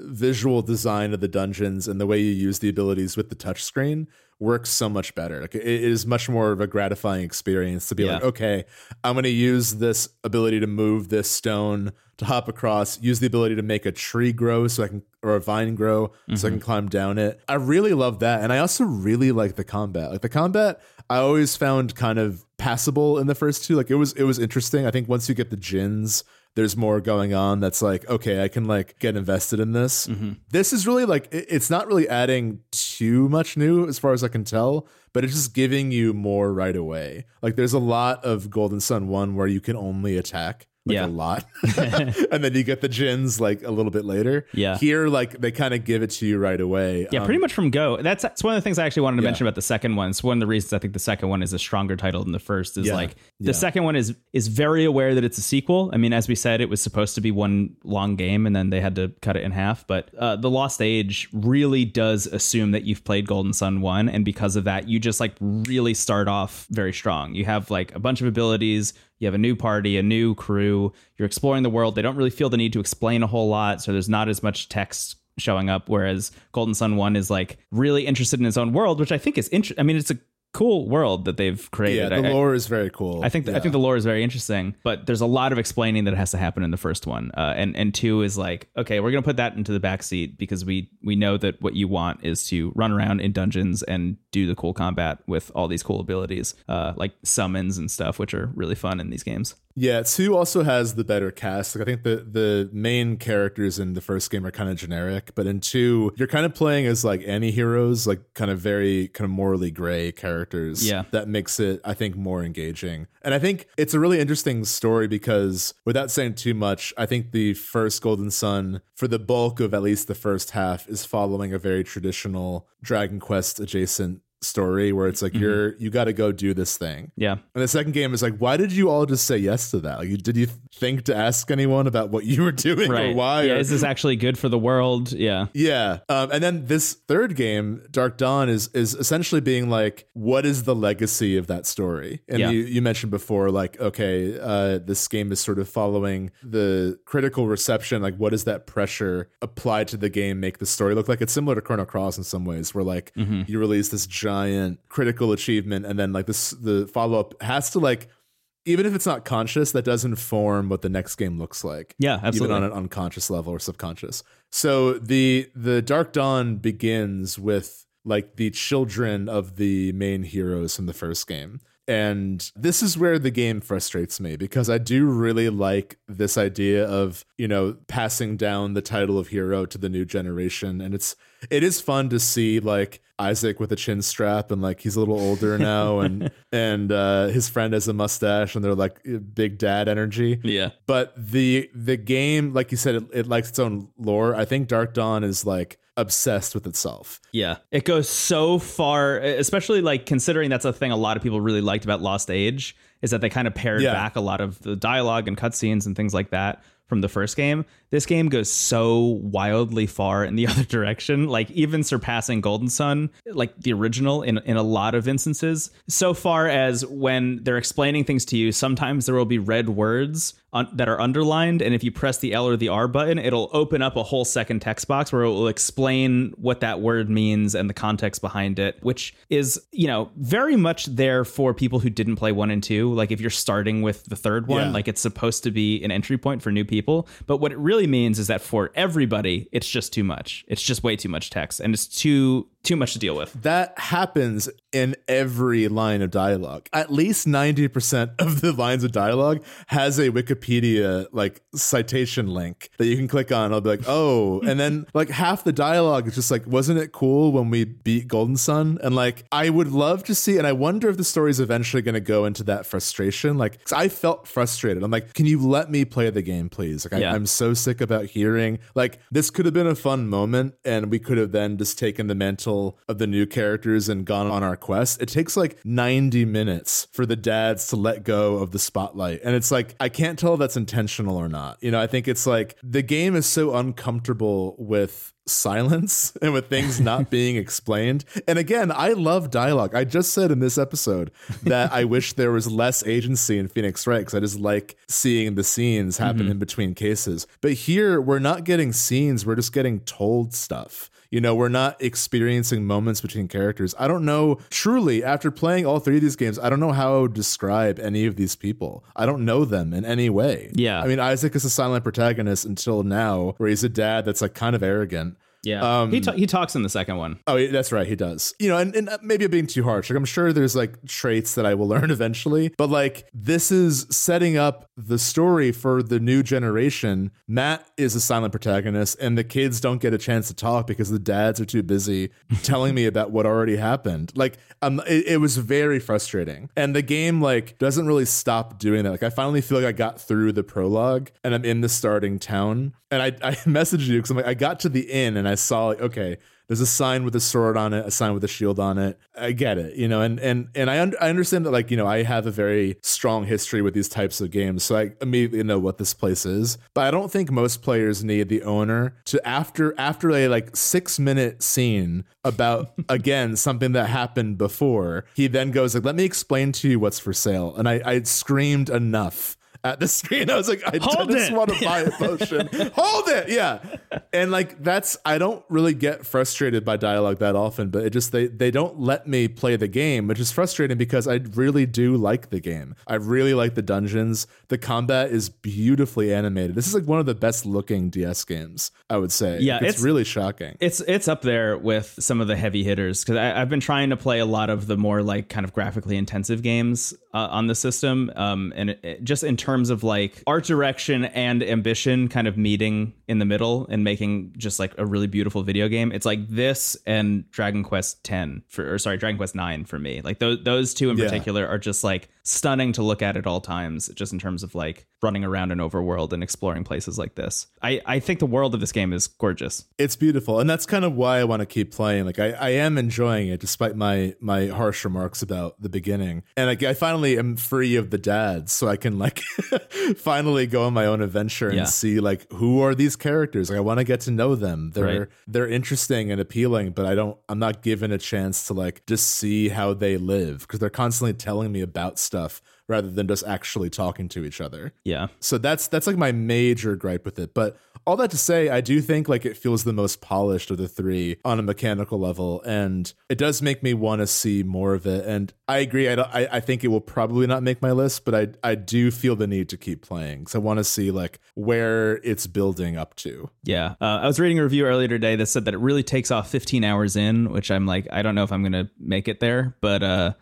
visual design of the dungeons and the way you use the abilities with the touchscreen works so much better. Like, it is much more of a gratifying experience to be like, okay, I'm going to use this ability to move this stone, to hop across, use the ability to make a tree grow so I can, or a vine grow so I can climb down it. I really love that. And I also really like the combat. Like, the combat I always found kind of passable in the first two. Like, it was interesting. I think once you get the djinns, there's more going on that's like, okay, I can, like, get invested in this. This is really, like, it's not really adding too much new as far as I can tell, but it's just giving you more right away. Like, there's a lot of Golden Sun 1 where you can only attack, like, a lot. And then you get the djinns, like, a little bit later. Here, like, they kind of give it to you right away. Pretty much from go. That's one of the things I actually wanted to mention about the second one. It's one of the reasons I think the second one is a stronger title than the first is like the second one is very aware that it's a sequel. I mean, as we said, it was supposed to be one long game and then they had to cut it in half. But the Lost Age really does assume that you've played Golden Sun 1, and because of that, you just, like, really start off very strong. You have, like, a bunch of abilities. You have a new party, a new crew. You're exploring the world. They don't really feel the need to explain a whole lot, so there's not as much text showing up, whereas Golden Sun 1 is, like, really interested in its own world, which I think is interesting. I mean, it's a cool world that they've created. Yeah, the lore is very cool. I think the lore is very interesting, but there's a lot of explaining that has to happen in the first one. And two is like, okay, we're going to put that into the backseat because we know that what you want is to run around in dungeons and do the cool combat with all these cool abilities, like summons and stuff, which are really fun in these games. Yeah, 2 also has the better cast. Like, I think the main characters in the first game are kind of generic, but in 2, you're kind of playing as, like, anti-heroes, like, kind of very kind of morally gray characters. Yeah. That makes it, I think, more engaging. And I think it's a really interesting story because, without saying too much, I think the first Golden Sun, for the bulk of at least the first half, is following a very traditional Dragon Quest adjacent story where it's like you got to go do this thing, and the second game is like, why did you all just say yes to that? Like, did you think to ask anyone about what you were doing, right, or why, or is this actually good for the world? And then this third game, Dark Dawn, is essentially being like, what is the legacy of that story? And you mentioned before, like, okay, this game is sort of following the critical reception. Like, what does that pressure applied to the game make the story look like? It's similar to Chrono Cross in some ways, where, like, you release this giant critical achievement, and then, like, this, the follow-up has to, like, even if it's not conscious, that does inform what the next game looks like. Yeah, absolutely. Even on an unconscious level or subconscious. So the Dark Dawn begins with like the children of the main heroes from the first game. And this is where the game frustrates me, because I do really like this idea of, you know, passing down the title of hero to the new generation. And it is fun to see like Isaac with a chin strap and like he's a little older now and his friend has a mustache and they're like big dad energy. Yeah. But the game, like you said, it likes its own lore. I think Dark Dawn is like obsessed with itself. Yeah, it goes so far, especially like considering that's a thing a lot of people really liked about Lost Age, is that they kind of pared back a lot of the dialogue and cutscenes and things like that from the first game. This game goes so wildly far in the other direction, like even surpassing Golden Sun, like the original, in a lot of instances, so far as when they're explaining things to you, sometimes there will be red words that are underlined, and if you press the L or the R button, it'll open up a whole second text box where it will explain what that word means and the context behind it, which is, you know, very much there for people who didn't play 1 and 2. Like if you're starting with the third one, like it's supposed to be an entry point for new people, but what it really means is that for everybody, it's just too much. It's just way too much text, and it's too much to deal with. That happens in every line of dialogue. At least 90% of the lines of dialogue has a Wikipedia like citation link that you can click on. I'll be like, oh, and then like half the dialogue is just like, wasn't it cool when we beat Golden Sun? And like, I would love to see, and I wonder if the story's eventually going to go into that frustration. Like, 'cause I felt frustrated. I'm like, can you let me play the game, please? Like, I'm so sick about hearing, like, this could have been a fun moment, and we could have then just taken the mantle of the new characters and gone on our quest. It takes like 90 minutes for the dads to let go of the spotlight, and it's like, I can't tell if that's intentional or not. You know, I think it's like the game is so uncomfortable with silence and with things not being explained. And again, I love dialogue. I just said in this episode that I wish there was less agency in Phoenix Wright, because I just like seeing the scenes happen in between cases. But here, we're not getting scenes, we're just getting told stuff. You know, we're not experiencing moments between characters. I don't know, truly, after playing all three of these games, I don't know how I would describe any of these people. I don't know them in any way. Yeah. I mean, Isaac is a silent protagonist until now, where he's a dad that's like kind of arrogant. Yeah, he talks in the second one. Oh, that's right, he does. You know, and maybe I'm being too harsh. Like, I'm sure there's like traits that I will learn eventually, but like this is setting up the story for the new generation. Matt is a silent protagonist, and the kids don't get a chance to talk because the dads are too busy telling me about what already happened. Like, it was very frustrating, and the game like doesn't really stop doing that. Like, I finally feel like I got through the prologue, and I'm in the starting town, and I messaged you because I'm like, I got to the inn, and I saw, like, okay, there's a sign with a sword on it, a sign with a shield on it. I get it, you know, and I understand that, like, you know, I have a very strong history with these types of games, so I immediately know what this place is. But I don't think most players need the owner to, after a like 6-minute scene about again something that happened before, he then goes like, "Let me explain to you what's for sale." And I screamed enough at the screen. I was like, I just want to buy a potion. Hold it. Yeah. And like, I don't really get frustrated by dialogue that often, but it just, they don't let me play the game, which is frustrating because I really do like the game. I really like the dungeons. The combat is beautifully animated. This is like one of the best looking DS games, I would say. Yeah. It's really shocking. It's up there with some of the heavy hitters, because I've been trying to play a lot of the more like kind of graphically intensive games on the system. And it just in terms of like art direction and ambition kind of meeting in the middle and making just like a really beautiful video game. It's like this and Dragon Quest 9 for me. Like those two in particular are just like stunning to look at all times, just in terms of like running around an overworld and exploring places like this. I think the world of this game is gorgeous. It's beautiful. And that's kind of why I want to keep playing. Like I am enjoying it despite my harsh remarks about the beginning. And like, I finally am free of the dads, so I can like finally go on my own adventure and see like, who are these characters? Like, I want to get to know them. They're interesting and appealing, but I'm not given a chance to like just see how they live, because they're constantly telling me about stuff rather than just actually talking to each other. Yeah. So that's like my major gripe with it. But all that to say, I do think like it feels the most polished of the three on a mechanical level, and it does make me want to see more of it. And I agree. I think it will probably not make my list, but I do feel the need to keep playing. So I want to see like where it's building up to. Yeah. I was reading a review earlier today that said that it really takes off 15 hours in, which I'm like, I don't know if I'm going to make it there, but I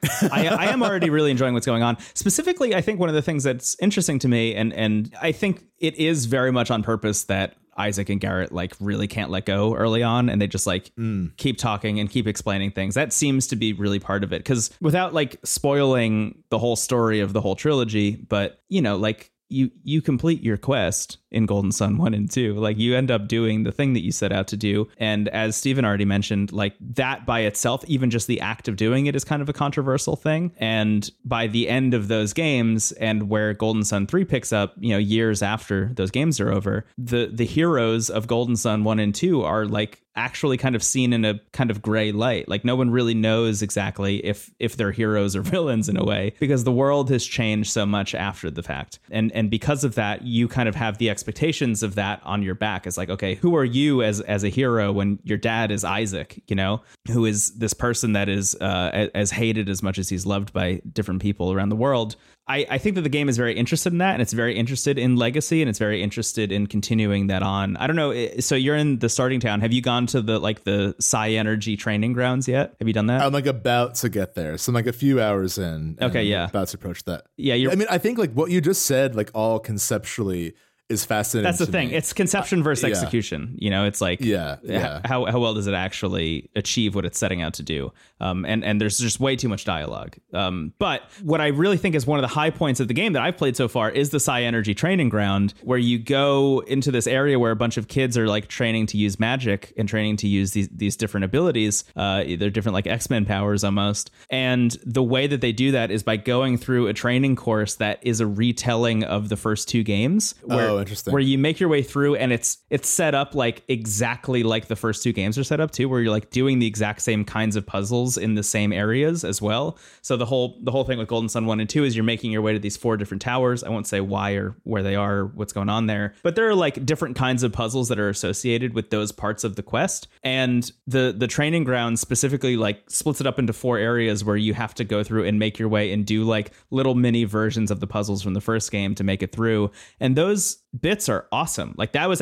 am already really enjoying what's going on. Specifically, I think one of the things that's interesting to me, and I think it is very much on purpose that Isaac and Garrett like really can't let go early on, and they just like keep talking and keep explaining things. That seems to be really part of it, because without like spoiling the whole story of the whole trilogy, but you know, like you complete your quest in Golden Sun 1 and 2. Like you end up doing the thing that you set out to do. And as Steven already mentioned, like that by itself, even just the act of doing it is kind of a controversial thing. And by the end of those games, and where Golden Sun 3 picks up, you know, years after those games are over, the heroes of Golden Sun 1 and 2 are like actually kind of seen in a kind of gray light. Like no one really knows exactly if they're heroes or villains in a way, because the world has changed so much after the fact. And because of that, you kind of have the expectations of that on your back. It's like, okay, who are you as a hero when your dad is Isaac, you know, who is this person that is as hated as much as he's loved by different people around the world. I think that the game is very interested in that, and it's very interested in legacy, and it's very interested in continuing that on. I don't know. So you're in the starting town. Have you gone to the Psi Energy training grounds yet? Have you done that? I'm like about to get there. So I'm like a few hours in. Okay. Yeah. I'm about to approach that. Yeah. I mean, I think like what you just said, like all conceptually is fascinating. That's the thing. It's conception versus execution. You know, it's like, how well does it actually achieve what it's setting out to do? And there's just way too much dialogue. But what I really think is one of the high points of the game that I've played so far is the Psi Energy training ground, where you go into this area where a bunch of kids are like training to use magic and training to use these different abilities. They're different like X-Men powers almost. And the way that they do that is by going through a training course that is a retelling of the first two games, where interesting. Where you make your way through, and it's set up like exactly like the first two games are set up too, where you're like doing the exact same kinds of puzzles in the same areas as well. So the whole thing with Golden Sun 1 and 2 is you're making your way to these four different towers. I won't say why or where they are, what's going on there, but there are like different kinds of puzzles that are associated with those parts of the quest. And the training ground specifically like splits it up into four areas where you have to go through and make your way and do like little mini versions of the puzzles from the first game to make it through. And those bits are awesome. Like that's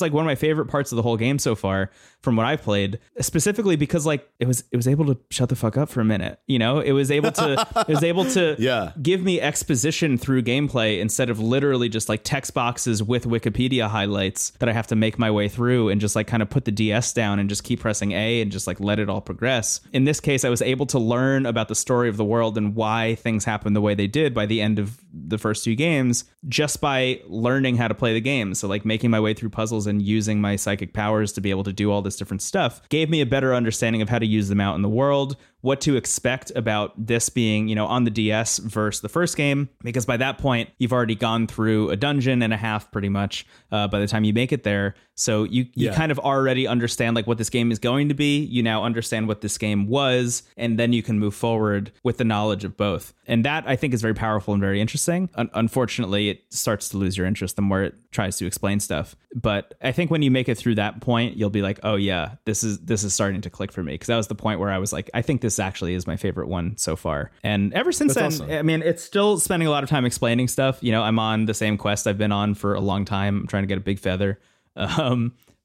like one of my favorite parts of the whole game so far from what I've played, specifically because like it was able to shut the fuck up for a minute, you know. It was able to give me exposition through gameplay instead of literally just like text boxes with Wikipedia highlights that I have to make my way through, and just like kind of put the DS down and just keep pressing A and just like let it all progress. In this case, I was able to learn about the story of the world and why things happen the way they did by the end of the first two games, just by learning how to play the game. So like making my way through puzzles and using my psychic powers to be able to do all this different stuff gave me a better understanding of how to use them out in the world, what to expect about this being, you know, on the DS versus the first game, because by that point you've already gone through a dungeon and a half pretty much by the time you make it there. So you kind of already understand like what this game is going to be. You now understand what this game was, and then you can move forward with the knowledge of both. And that I think is very powerful and very interesting. Unfortunately, it starts to lose your interest the more it tries to explain stuff. But I think when you make it through that point, you'll be like, oh yeah, this is starting to click for me, because that was the point where I was like, I think this actually is my favorite one so far. And ever since that's then awesome. I mean, it's still spending a lot of time explaining stuff. You know, I'm on the same quest I've been on for a long time. I'm trying to get a big feather.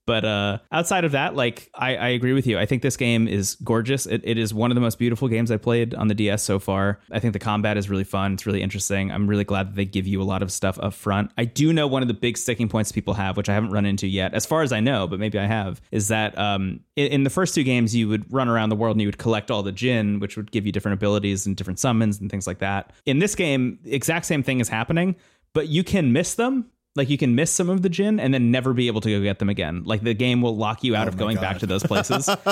But outside of that, like I agree with you. I think this game is gorgeous. It is one of the most beautiful games I played on the DS so far. I think the combat is really fun. It's really interesting. I'm really glad that they give you a lot of stuff up front. I do know one of the big sticking points people have, which I haven't run into yet, as far as I know, but maybe I have, is that in the first two games, you would run around the world and you would collect all the djinn, which would give you different abilities and different summons and things like that. In this game, exact same thing is happening, but you can miss them. Like you can miss some of the djinn and then never be able to go get them again. Like the game will lock you out of going back to those places. So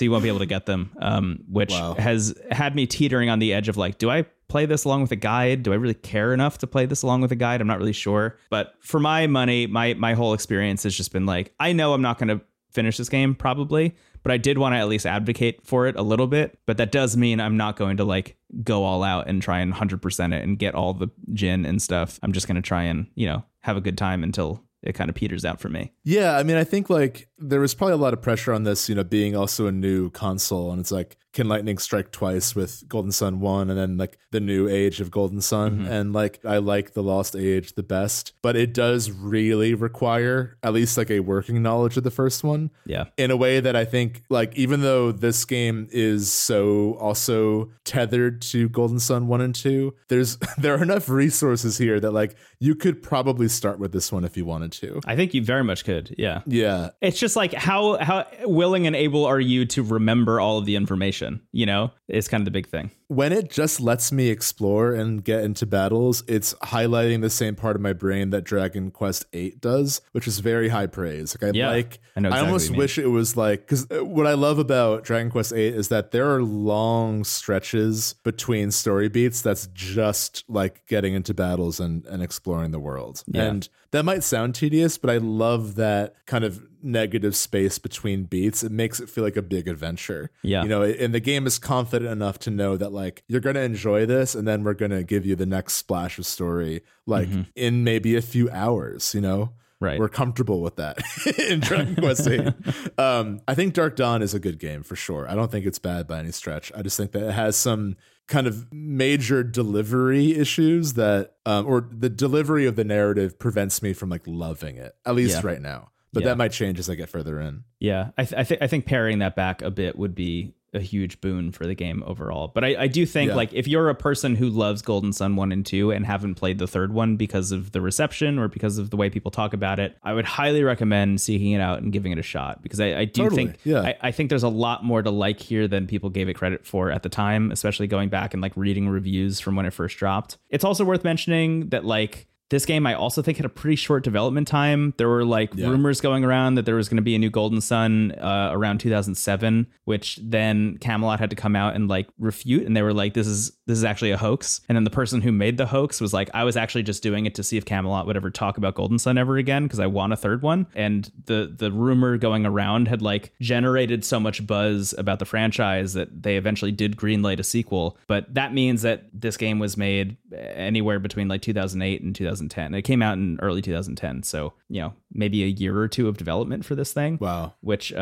you won't be able to get them, which has had me teetering on the edge of like, do I play this along with a guide? Do I really care enough to play this along with a guide? I'm not really sure. But for my money, my whole experience has just been like, I know I'm not going to finish this game probably, but I did want to at least advocate for it a little bit. But that does mean I'm not going to like go all out and try and 100% it and get all the gin and stuff. I'm just going to try and, you know, have a good time until it kind of peters out for me. Yeah, I mean, I think like there was probably a lot of pressure on this, you know, being also a new console, and it's like, can lightning strike twice with Golden Sun 1 and then like the new age of Golden Sun? Mm-hmm. And like, I like the Lost Age the best, but it does really require at least like a working knowledge of the first one. Yeah. In a way that I think like, even though this game is so also tethered to Golden Sun 1 and 2, there are enough resources here that like you could probably start with this one if you wanted to. I think you very much could. Yeah. Yeah. It's just like how willing and able are you to remember all of the information? You know, it's kind of the big thing. When it just lets me explore and get into battles, it's highlighting the same part of my brain that Dragon Quest 8 does, which is very high praise. Like, I almost wish it was like, because what I love about Dragon Quest 8 is that there are long stretches between story beats that's just like getting into battles and exploring the world. Yeah. And that might sound tedious, but I love that kind of negative space between beats. It makes it feel like a big adventure. Yeah. You know, and the game is confident enough to know that like, you're going to enjoy this, and then we're going to give you the next splash of story, like mm-hmm. in maybe a few hours, you know? Right. We're comfortable with that in Dragon Quest 8. I think Dark Dawn is a good game for sure. I don't think it's bad by any stretch. I just think that it has some kind of major delivery issues that, or the delivery of the narrative prevents me from like loving it, at least right now. But that might change as I get further in. Yeah, I think paring that back a bit would be a huge boon for the game overall. But I do think like if you're a person who loves Golden Sun 1 and 2 and haven't played the third one because of the reception or because of the way people talk about it, I would highly recommend seeking it out and giving it a shot, because I think there's a lot more to like here than people gave it credit for at the time, especially going back and like reading reviews from when it first dropped. It's also worth mentioning that like this game, I also think, had a pretty short development time. There were like rumors going around that there was going to be a new Golden Sun around 2007, which then Camelot had to come out and like refute. And they were like, this is actually a hoax. And then the person who made the hoax was like, I was actually just doing it to see if Camelot would ever talk about Golden Sun ever again, because I want a third one. And the rumor going around had like generated so much buzz about the franchise that they eventually did greenlight a sequel. But that means that this game was made anywhere between like 2008 and 2010. It came out in early 2010, so you know, maybe a year or two of development for this thing. Wow. Which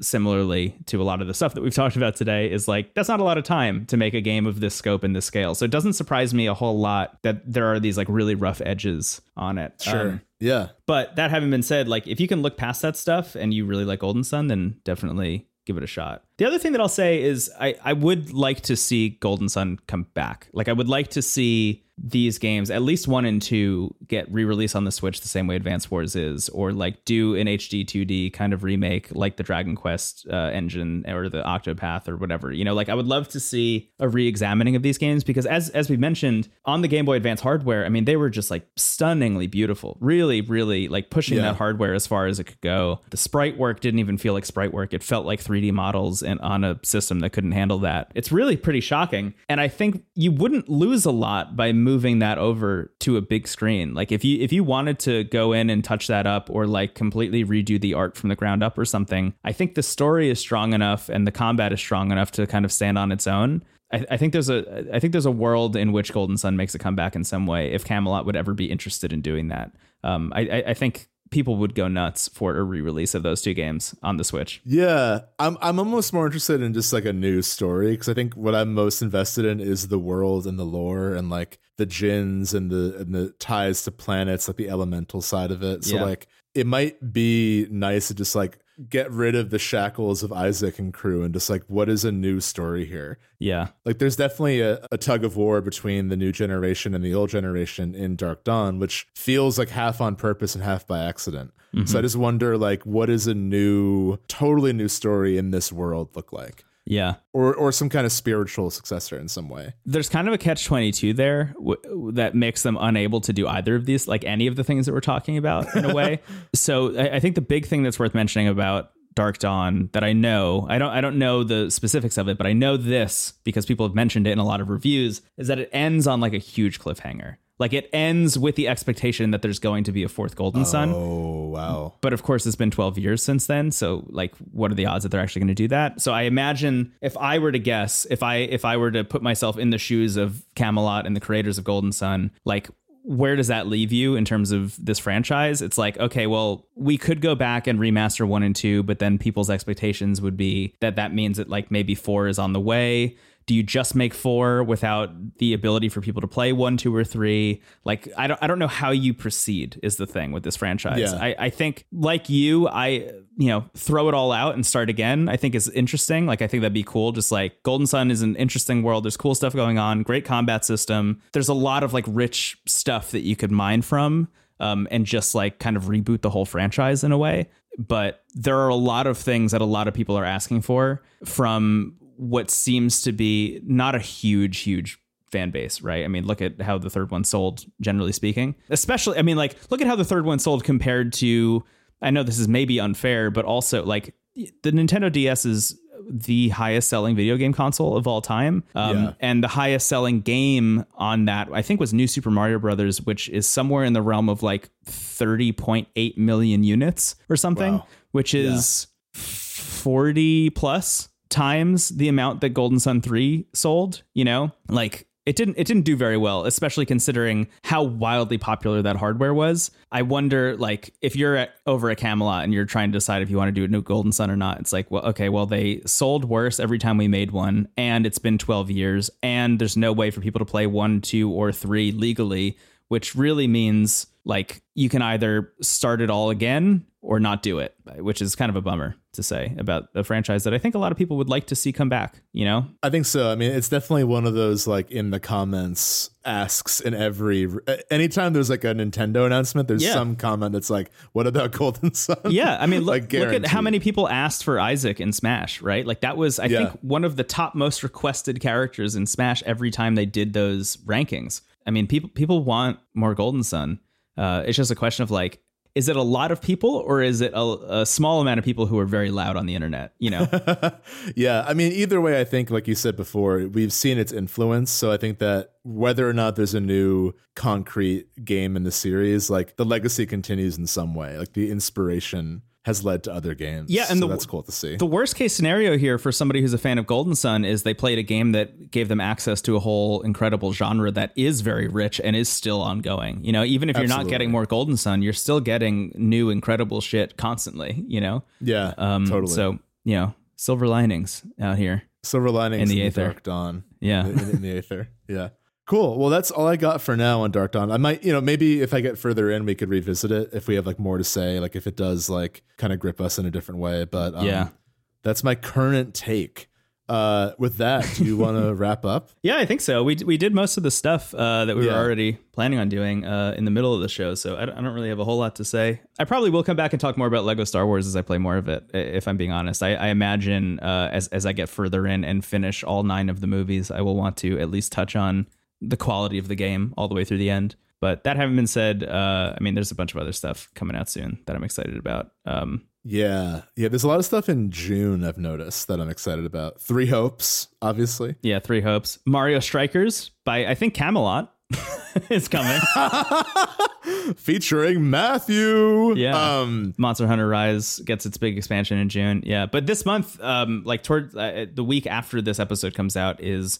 similarly to a lot of the stuff that we've talked about today is like, that's not a lot of time to make a game of this scope and this scale. So it doesn't surprise me a whole lot that there are these like really rough edges on it. Sure. Yeah. But that having been said, like if you can look past that stuff and you really like Golden Sun, then definitely give it a shot. The other thing that I'll say is I would like to see Golden Sun come back. Like I would like to see these games, at least 1 and 2, get re-released on the Switch the same way Advance Wars is, or like do an HD 2D kind of remake like the Dragon Quest engine or the Octopath or whatever. You know, like I would love to see a re-examining of these games, because as we mentioned, on the Game Boy Advance hardware, I mean, they were just like stunningly beautiful, really, really like pushing that hardware as far as it could go. The sprite work didn't even feel like sprite work. It felt like 3D models and on a system that couldn't handle that. It's really pretty shocking. And I think you wouldn't lose a lot by moving that over to a big screen. Like if you wanted to go in and touch that up, or like completely redo the art from the ground up or something, I think the story is strong enough and the combat is strong enough to kind of stand on its own. I think there's a world in which Golden Sun makes a comeback in some way, if Camelot would ever be interested in doing that. I think people would go nuts for a re-release of those two games on the Switch. Yeah, I'm almost more interested in just like a new story, because I think what I'm most invested in is the world and the lore and like the djinns and the ties to planets, like the elemental side of it. So like it might be nice to just like get rid of the shackles of Isaac and crew and just like, what is a new story here? Yeah. Like there's definitely a tug of war between the new generation and the old generation in Dark Dawn, which feels like half on purpose and half by accident. Mm-hmm. So I just wonder like, what is a new, totally new story in this world look like? Yeah. Or some kind of spiritual successor in some way. There's kind of a catch-22 there that makes them unable to do either of these, like any of the things that we're talking about in a way. So I think the big thing that's worth mentioning about Dark Dawn that I don't know the specifics of it, but I know this because people have mentioned it in a lot of reviews, is that it ends on like a huge cliffhanger. Like, it ends with the expectation that there's going to be a fourth Golden Sun. Oh, wow. But of course, it's been 12 years since then. So, like, what are the odds that they're actually going to do that? So I imagine if I were to guess, if I were to put myself in the shoes of Camelot and the creators of Golden Sun, like, where does that leave you in terms of this franchise? It's like, okay, well, we could go back and remaster 1 and 2, but then people's expectations would be that means that, like, maybe 4 is on the way. Do you just make 4 without the ability for people to play 1, 2, or 3? Like, I don't know how you proceed is the thing with this franchise. Yeah. I think, like you, throw it all out and start again, I think is interesting. Like, I think that'd be cool. Just like Golden Sun is an interesting world. There's cool stuff going on. Great combat system. There's a lot of, like, rich stuff that you could mine from, and just, like, kind of reboot the whole franchise in a way. But there are a lot of things that a lot of people are asking for from what seems to be not a huge fan base, right? I mean, look at how the third one sold, generally speaking. Especially, I mean, like, look at how the third one sold compared to, I know this is maybe unfair, but also, like, the Nintendo DS is the highest selling video game console of all time. And the highest selling game on that, I think, was New Super Mario Brothers, which is somewhere in the realm of, like, 30.8 million units or something, wow. Which is 40 plus times the amount that Golden Sun 3 sold. You know, like, it didn't do very well, especially considering how wildly popular that hardware was. I wonder, like, if you're over at Camelot and you're trying to decide if you want to do a new Golden Sun or not, it's like, well, okay, well, they sold worse every time we made one, and it's been 12 years, and there's no way for people to play 1, 2, or 3 legally, which really means, like, you can either start it all again or not do it, which is kind of a bummer to say about a franchise that I think a lot of people would like to see come back, you know? I think so. I mean, it's definitely one of those, like, in the comments asks in anytime there's, like, a Nintendo announcement, there's some comment that's like, what about Golden Sun? Yeah, I mean, like, look at how many people asked for Isaac in Smash, right? Like, that was, I think, one of the top most requested characters in Smash every time they did those rankings. I mean, people want more Golden Sun. It's just a question of, like, is it a lot of people, or is it a small amount of people who are very loud on the internet, you know? Yeah, I mean, either way, I think, like you said before, we've seen its influence. So I think that whether or not there's a new concrete game in the series, like, the legacy continues in some way, like the inspiration has led to other games. Yeah, and so that's cool to see. The worst case scenario here for somebody who's a fan of Golden Sun is they played a game that gave them access to a whole incredible genre that is very rich and is still ongoing. You know, even if you're not getting more Golden Sun, you're still getting new incredible shit constantly, you know? Yeah, totally. So, you know, silver linings out here. Silver linings in the aether. Dark Dawn. Yeah. In the aether. Yeah. Cool. Well, that's all I got for now on Dark Dawn. I might, you know, maybe if I get further in, we could revisit it if we have, like, more to say, like, if it does, like, kind of grip us in a different way. But that's my current take. With that, do you want to wrap up? Yeah, I think so. We did most of the stuff that we were already planning on doing in the middle of the show. So I don't really have a whole lot to say. I probably will come back and talk more about Lego Star Wars as I play more of it, if I'm being honest. I imagine as I get further in and finish all 9 of the movies, I will want to at least touch on the quality of the game all the way through the end. But that having been said, I mean, there's a bunch of other stuff coming out soon that I'm excited about. Yeah, there's a lot of stuff in June I've noticed that I'm excited about. 3 Hopes, obviously. Yeah, 3 Hopes. Mario Strikers by, I think, Camelot is coming. Featuring Matthew. Yeah. Monster Hunter Rise gets its big expansion in June. Yeah, but this month, like, toward the week after this episode comes out is...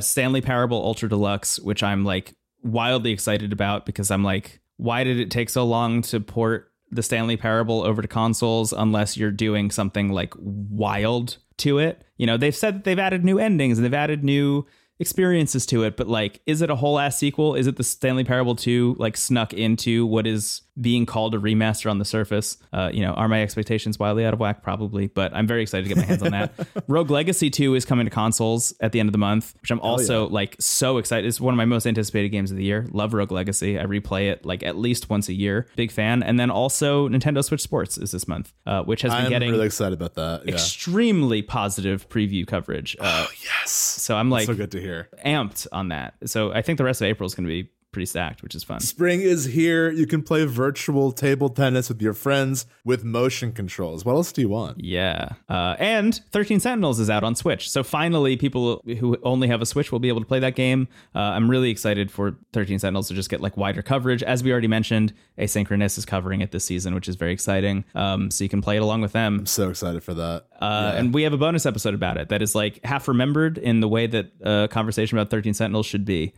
Stanley Parable Ultra Deluxe, which I'm, like, wildly excited about, because I'm like, why did it take so long to port the Stanley Parable over to consoles unless you're doing something, like, wild to it? You know, they've said that they've added new endings and they've added new experiences to it, but, like, is it a whole ass sequel? Is it the Stanley Parable 2, like, snuck into what is being called a remaster on the surface? You know, are my expectations wildly out of whack? Probably, but I'm very excited to get my hands on that. Rogue Legacy 2 is coming to consoles at the end of the month, which I'm also like so excited. It's one of my most anticipated games of the year. Love Rogue Legacy. I replay it, like, at least once a year. Big fan. And then also Nintendo Switch Sports is this month, which has been getting really excited about that. Yeah. Extremely positive preview coverage. So I'm, like, so good to hear. Amped on that. So I think the rest of April is going to be pretty stacked, which is fun. Spring is here. You can play virtual table tennis with your friends with motion controls. What else do you want? Yeah. And 13 Sentinels is out on Switch. So finally, people who only have a Switch will be able to play that game. I'm really excited for 13 Sentinels to just get like wider coverage. As we already mentioned, Asynchronous is covering it this season, which is very exciting. So you can play it along with them. I'm so excited for that. Yeah. And we have a bonus episode about it that is like half remembered in the way that a conversation about 13 Sentinels should be.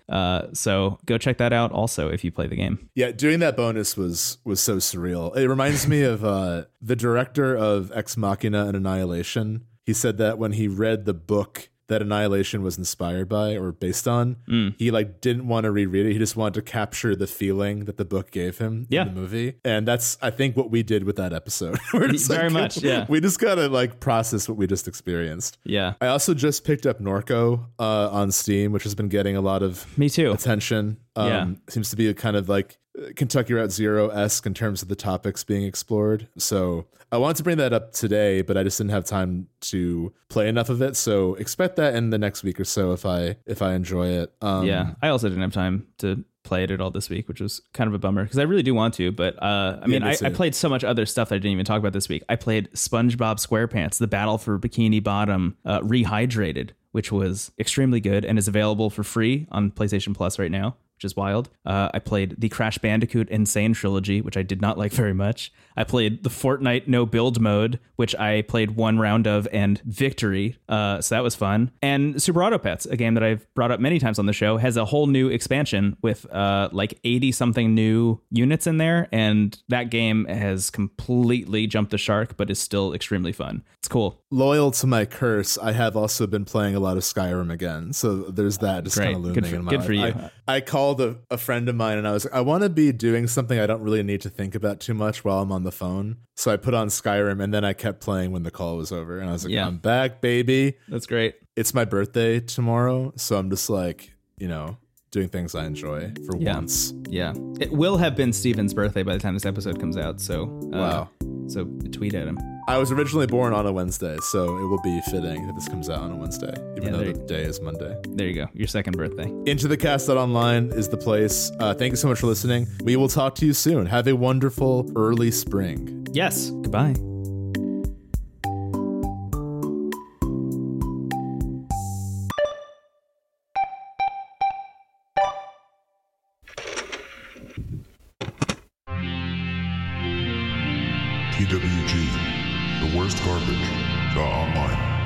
So go check that out also if you play the game. Yeah, doing that bonus was so surreal. It reminds me of the director of Ex Machina and Annihilation. He said that when he read the book that Annihilation was inspired by or based on, he like didn't want to reread it. He just wanted to capture the feeling that the book gave him in the movie. And that's, I think, what we did with that episode. We're just very much. Yeah. We just got to like process what we just experienced. Yeah. I also just picked up Norco on Steam, which has been getting a lot of attention. Seems to be a kind of like Kentucky Route Zero-esque in terms of the topics being explored. So I wanted to bring that up today, but I just didn't have time to play enough of it. So expect that in the next week or so if I enjoy it. I also didn't have time to play it at all this week, which was kind of a bummer because I really do want to, but I played so much other stuff that I didn't even talk about this week. I played SpongeBob SquarePants: The Battle for Bikini Bottom Rehydrated, which was extremely good and is available for free on PlayStation Plus right now, which is wild. I played the Crash Bandicoot Insane Trilogy, which I did not like very much. I played the Fortnite No Build Mode, which I played one round of and victory. So that was fun. And Super Auto Pets, a game that I've brought up many times on the show, has a whole new expansion with like 80 something new units in there. And that game has completely jumped the shark, but is still extremely fun. It's cool. Loyal to my curse, I have also been playing a lot of Skyrim again. So there's that just kind of looming in my life. Good for you. I called a friend of mine and I was like, I want to be doing something I don't really need to think about too much while I'm on the phone. So I put on Skyrim and then I kept playing when the call was over. And I was like, I'm back, baby. That's great. It's my birthday tomorrow. So I'm just like, doing things I enjoy for once. Yeah. It will have been Steven's birthday by the time this episode comes out. So So tweet at him. I was originally born on a Wednesday, so it will be fitting that this comes out on a Wednesday, even though the day is Monday. There you go. Your second birthday. IntoTheCast.online is the place. Thank you so much for listening. We will talk to you soon. Have a wonderful early spring. Yes. Goodbye. TWG. The worst garbage. The online.